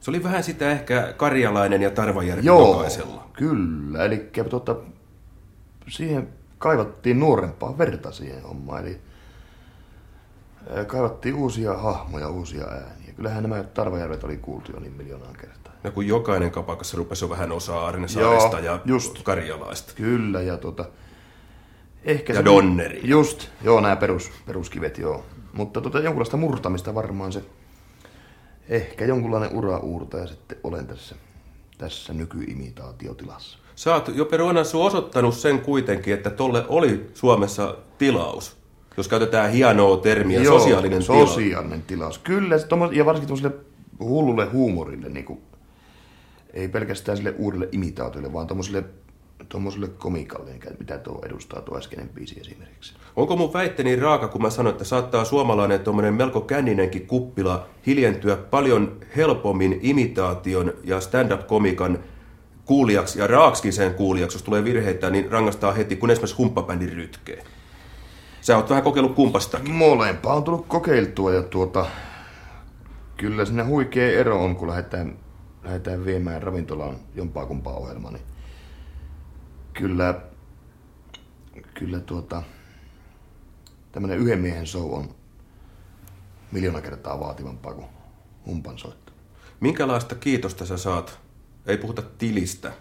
Se oli vähän sitä ehkä Karjalainen ja Tarvajärvi joo, jokaisella. Kyllä, eli tuota, siihen kaivattiin nuorempaa verta siihen hommaan, eli kaivattiin uusia hahmoja, uusia ääniä. Kyllähän nämä Tarvajärvet oli kuultu jo niin miljoonaan kertaa. Ja kun jokainen kapakassa rupesi jo vähän osaa Arnesaaresta ja just. Karjalaista. Kyllä, ja tuota, ehkä ja se Donneri. Just, joo, nämä perus, peruskivet, joo. Mutta tuota, jonkunlaista murtamista varmaan se, ehkä jonkunlainen ura-uurta ja sitten olen tässä, tässä nykyimitaatiotilassa. Sä oot Jope Ruonansuu osoittanut sen kuitenkin, että tolle oli Suomessa tilaus. Jos käytetään hienoa termiä, joo, sosiaalinen tilaus. sosiaalinen tilaus. Kyllä, ja varsinkin tuollaiselle hullulle huumorille, niin kuin, ei pelkästään sille uudelle imitaatiolle, vaan tuollaiselle tuommoiselle komikalle, mitä tuo edustaa tuo äskeinen biisi esimerkiksi. Onko mun väitteeni raaka, kun mä sanon, että saattaa suomalainen tuommoinen melko känninenkin kuppila hiljentyä paljon helpommin imitaation ja stand-up-komikan kuulijaksi ja raaksikin sen kuulijaksi, jos tulee virheitä, niin rangaistaan heti, kun esimerkiksi humppabändin rytkee. Sä oot vähän kokeillut kumpastakin. Molempaa on tullut kokeiltua ja tuota, kyllä siinä huikea ero on, kun lähdetään, lähdetään viemään ravintolaan jompaa kumpaa ohjelmaa, niin Kyllä, kyllä tuota, tämmöinen yhden miehen show on miljoona kertaa vaativampaa kuin humpan soitto. Minkälaista kiitosta sä saat? Ei puhuta tilistä.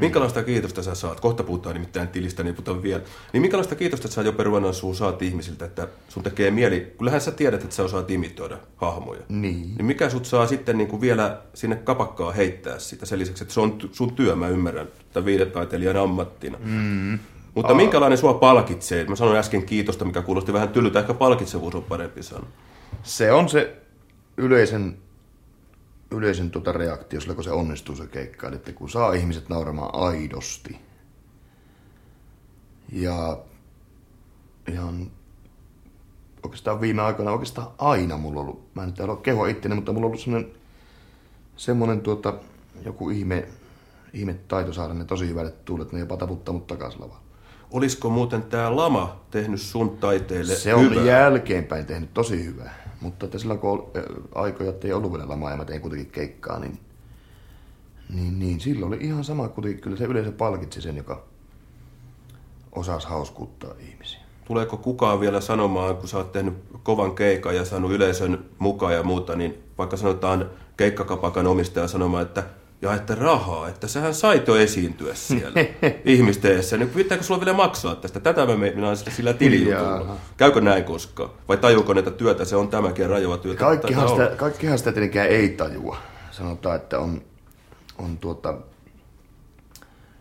Minkälaista mm. kiitosta sä saat? Kohta puhutaan nimittäin tilistä, niin puhutaan vielä. Niin minkälaista kiitosta sä Jope Ruonansuu saat ihmisiltä, että sun tekee mieli? Kyllähän sä tiedät, että sä osaat imitoida hahmoja. Niin. Niin mikä sut saa sitten niin kuin vielä sinne kapakkaa heittää sitä sen lisäksi, että se on sun työ, mä ymmärrän, että viidetaiteilijan ammattina. Mm. Mutta Aa. minkälainen sua palkitsee? Mä sanoin äsken kiitosta, mikä kuulosti vähän tyllytä, ehkä palkitsevuus on parempi sana. Se on se yleisen... Yleisen tuota reaktio, sillä kun se onnistuu se keikka, eli että kun saa ihmiset nauramaan aidosti. Ja ihan oikeastaan viime aikoina, oikeastaan aina mulla on ollut, mä en nyt halua kehoa itteni, mutta mulla on ollut semmoinen, semmoinen tuota, joku ihme, ihme taito saada ne tosi hyvät tuulet, ne jopa taputtaa mut takaisin lavaa. Olisiko muuten tää lama tehnyt sun taiteelle se hyvää? Se on jälkeenpäin tehnyt tosi hyvää. Mutta että silloin kun aikoja ei ollut vielä lamaa ja mä tein kuitenkin keikkaa, niin, niin, niin silloin oli ihan sama kuitenkin. Kyllä se yleensä palkitsi sen, joka osasi hauskuuttaa ihmisiä. Tuleeko kukaan vielä sanomaan, kun sä oot tehnyt kovan keikan ja saanut yleisön mukaan ja muuta, niin vaikka sanotaan keikkakapakan omistaja sanomaan, että Ja että rahaa, että sähän sait jo esiintyä siellä ihmisten edessä. Niin pitääkö sulla vielä maksaa tästä? Tätä mä meinaan sillä tilijutulla. Käykö näin koskaan? Vai tajuuko näitä työtä? Se on tämäkin rajoa työtä. Kaikkihan sitä, kaikkihan sitä tietenkään ei tajua. Sanotaan, että on, on tuota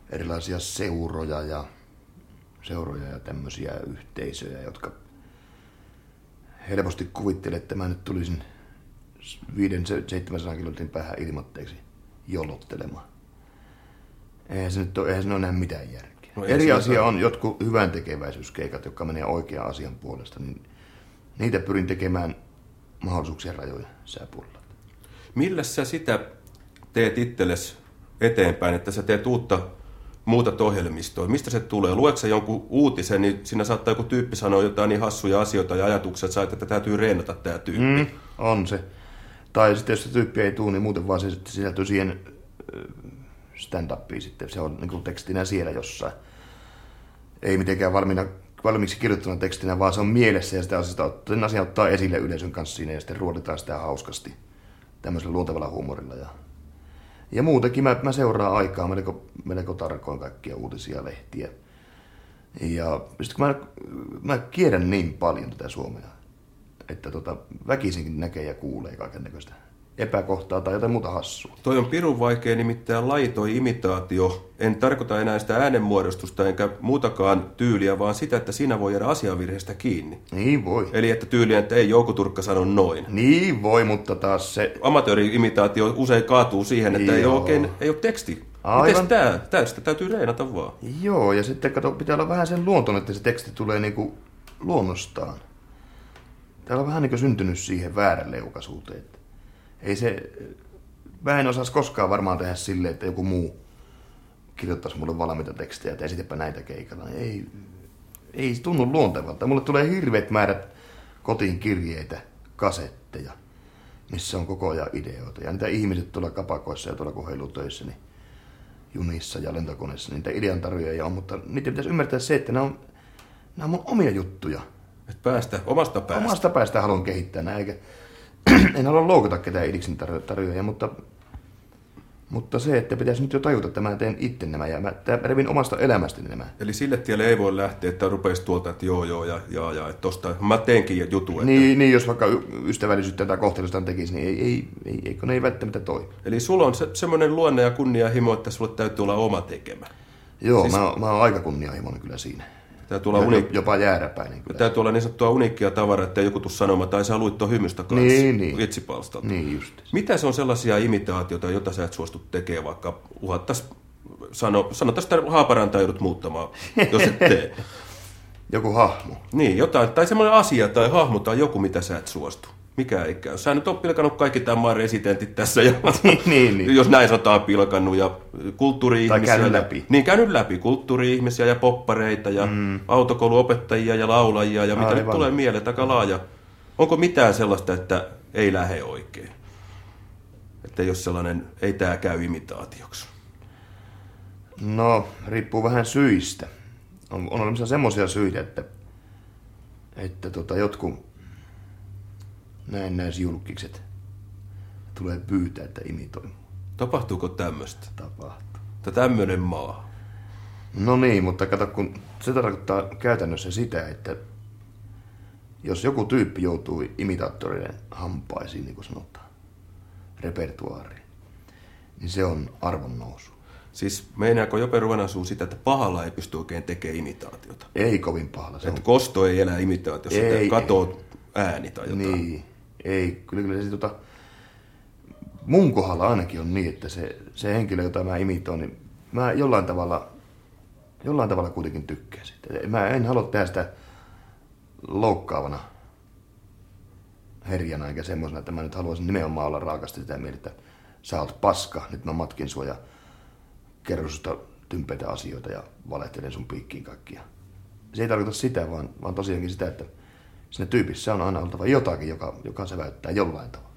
erilaisia seuroja ja, seuroja ja tämmöisiä yhteisöjä, jotka helposti kuvittelee, että mä nyt tulisin viidensadan seitsemänsadan kilometrin päähän ilmatteeksi jolottelemaan. Eihän se nyt ole, eihän se ole enää mitään järkeä. No, eri asia on jotkut hyvän tekeväisyyskeikat, jotka menee oikean asian puolesta, niin niitä pyrin tekemään mahdollisuuksien rajoja sääpuolella. Millä sä sitä teet itsellesi eteenpäin, että sä teet uutta muutat ohjelmistoa? Mistä se tulee? Luetko sä jonkun uutisen, niin siinä saattaa joku tyyppi sanoa jotain niin hassuja asioita ja ajatuksia, että, saat, että täytyy reenata tämä tyyppi. Mm, on se. Tai sitten jos se tyyppi ei tule, niin muuten vaan se sisältyy siihen stand-upiin sitten. Se on niin kuin tekstinä siellä jossain. Ei mitenkään valmiina, valmiiksi kirjoittuna tekstinä, vaan se on mielessä ja sitä asiasta, sen asian ottaa esille yleisön kanssa siinä ja sitten ruodetaan sitä hauskasti tämmöisellä luontevalla huumorilla. Ja, ja muutenkin mä, mä seuraan aikaa melko, melko tarkoin kaikkia uutisia, lehtiä. Ja sitten kun mä, mä kierrän niin paljon tätä Suomea, että tota, väkisinkin näkee ja kuulee kaikennäköistä epäkohtaa tai jotain muuta hassua. Toi on pirun vaikea nimittäin laitoi imitaatio. En tarkoita enää sitä äänenmuodostusta enkä muutakaan tyyliä, vaan sitä, että siinä voi jäädä asiavirheestä kiinni. Niin voi. Eli että tyyliä, että ei Jouko Turkka sano noin. Niin voi, mutta taas se... Amatööri-imitaatio usein kaatuu siihen, että ei ole, oikein, ei ole teksti. Aivan. Mites tää? Tästä täytyy reenata vaan. Joo, ja sitten kato, pitää olla vähän sen luonton, että se teksti tulee niinku luonnostaan. Täällä on vähän niin kuin syntynyt siihen vääränleukasuuteen. Ei se, mä en osaisi koskaan varmaan tehdä silleen, että joku muu kirjoittaisi mulle valmiita tekstejä, että esitepä näitä keikalla. Ei, ei se tunnu luontevalta. Mulle tulee hirveät määrät kotiin kirjeitä, kasetteja, missä on koko ajan ideoita. Ja niitä ihmiset tuolla kapakoissa ja tuolla kokeilutöissä, niin junissa ja lentokoneissa, niitä ideantarjoajia on. Mutta niitä pitäisi ymmärtää se, että nämä on, nämä on mun omia juttuja. Että päästä, omasta päästä. Omasta päästä haluan kehittää nämä, eikä en halua loukata ketään idiksen tarjoajia, mutta, mutta se, että pitäisi nyt jo tajuta, että mä teen itse nämä ja mä revin omasta elämästäni nämä. Eli sille tielle ei voi lähteä, että rupeisi tuolta, että joo joo ja ja, ja että tosta mä teenkin jutu. Että... Niin, niin, jos vaikka ystävällisyyttä tai kohtelustaan tekisi, niin ei, ei, ei, ei, kun ei välttämättä toimi. Eli sulla on se, semmoinen luonne ja kunnianhimo, että sulla täytyy olla oma tekemä. Joo, siis... mä, mä oon aika kunnianhimoinen kyllä siinä. Täytyy olla uniikki, jopa jääräpäinen. Kyllä. Täytyy olla niin sanottua uniikkia tavaraa, ettei joku tuu sanomaan, tai sä luit tuon hymystä kanssa. Niin, niin. Itsipalstalta. Niin, just. Mitä se on sellaisia imitaatioita, joita sä et suostu tekemään, vaikka uhattais, sano, sanottaisi, että Haaparantaa joudut muuttamaan, jos et tee. Joku hahmo. Niin, jotain, tai semmoinen asia, tai hahmo, tai joku, mitä sä et suostu. Mikä ei käy. Sä nyt oot pilkannut kaikki tämän maan residentit tässä, ja niin, niin. Jos näin sanotaan pilkannut, ja kulttuuri-ihmisiä. Tai läpi. Niin, käynyt läpi. Kulttuuri-ihmisiä ja poppareita ja mm. autokouluopettajia ja laulajia ja mitä nyt tulee mieleen takalaaja. Onko mitään sellaista, että ei lähe oikein? Että jos sellainen, ei tää käy imitaatioksi. No, riippuu vähän syistä. On, on olemassa semmoisia syitä, että, että tota, jotkut... Näin näis julkikset tulee pyytää, että imitoimu. Tapahtuuko tämmöistä? Tapahtuu. Tämä tämmöinen maa. No niin, mutta kato, kun se tarkoittaa käytännössä sitä, että jos joku tyyppi joutuu imitaattorien hampaisiin, niin kuin sanotaan, repertuaariin, niin se on arvonnousu. Siis meinaako Jope Ruonansuu sitä, että pahalla ei pysty oikein tekemään imitaatiota? Ei kovin pahalla. Että on... kosto ei elä imitaatiossa, että katoo ääni tai jotain. Niin. Ei, kyllä, kyllä se tota, mun kohdalla ainakin on niin, että se, se henkilö, jota mä imitoin, niin mä jollain tavalla, jollain tavalla kuitenkin tykkään sitä. Mä en halua tehdä sitä loukkaavana herjana eikä semmoisena, että mä nyt haluaisin nimenomaan olla raakasti sitä mieltä, että sä oot paska, nyt mä matkin sua ja kerron susta tympeitä asioita ja valehtelen sun piikkiin kaikkia. Se ei tarkoita sitä, vaan, vaan tosiaankin sitä, että siinä tyypissä on aina oltava jotakin, joka, joka se väittää jollain tavalla.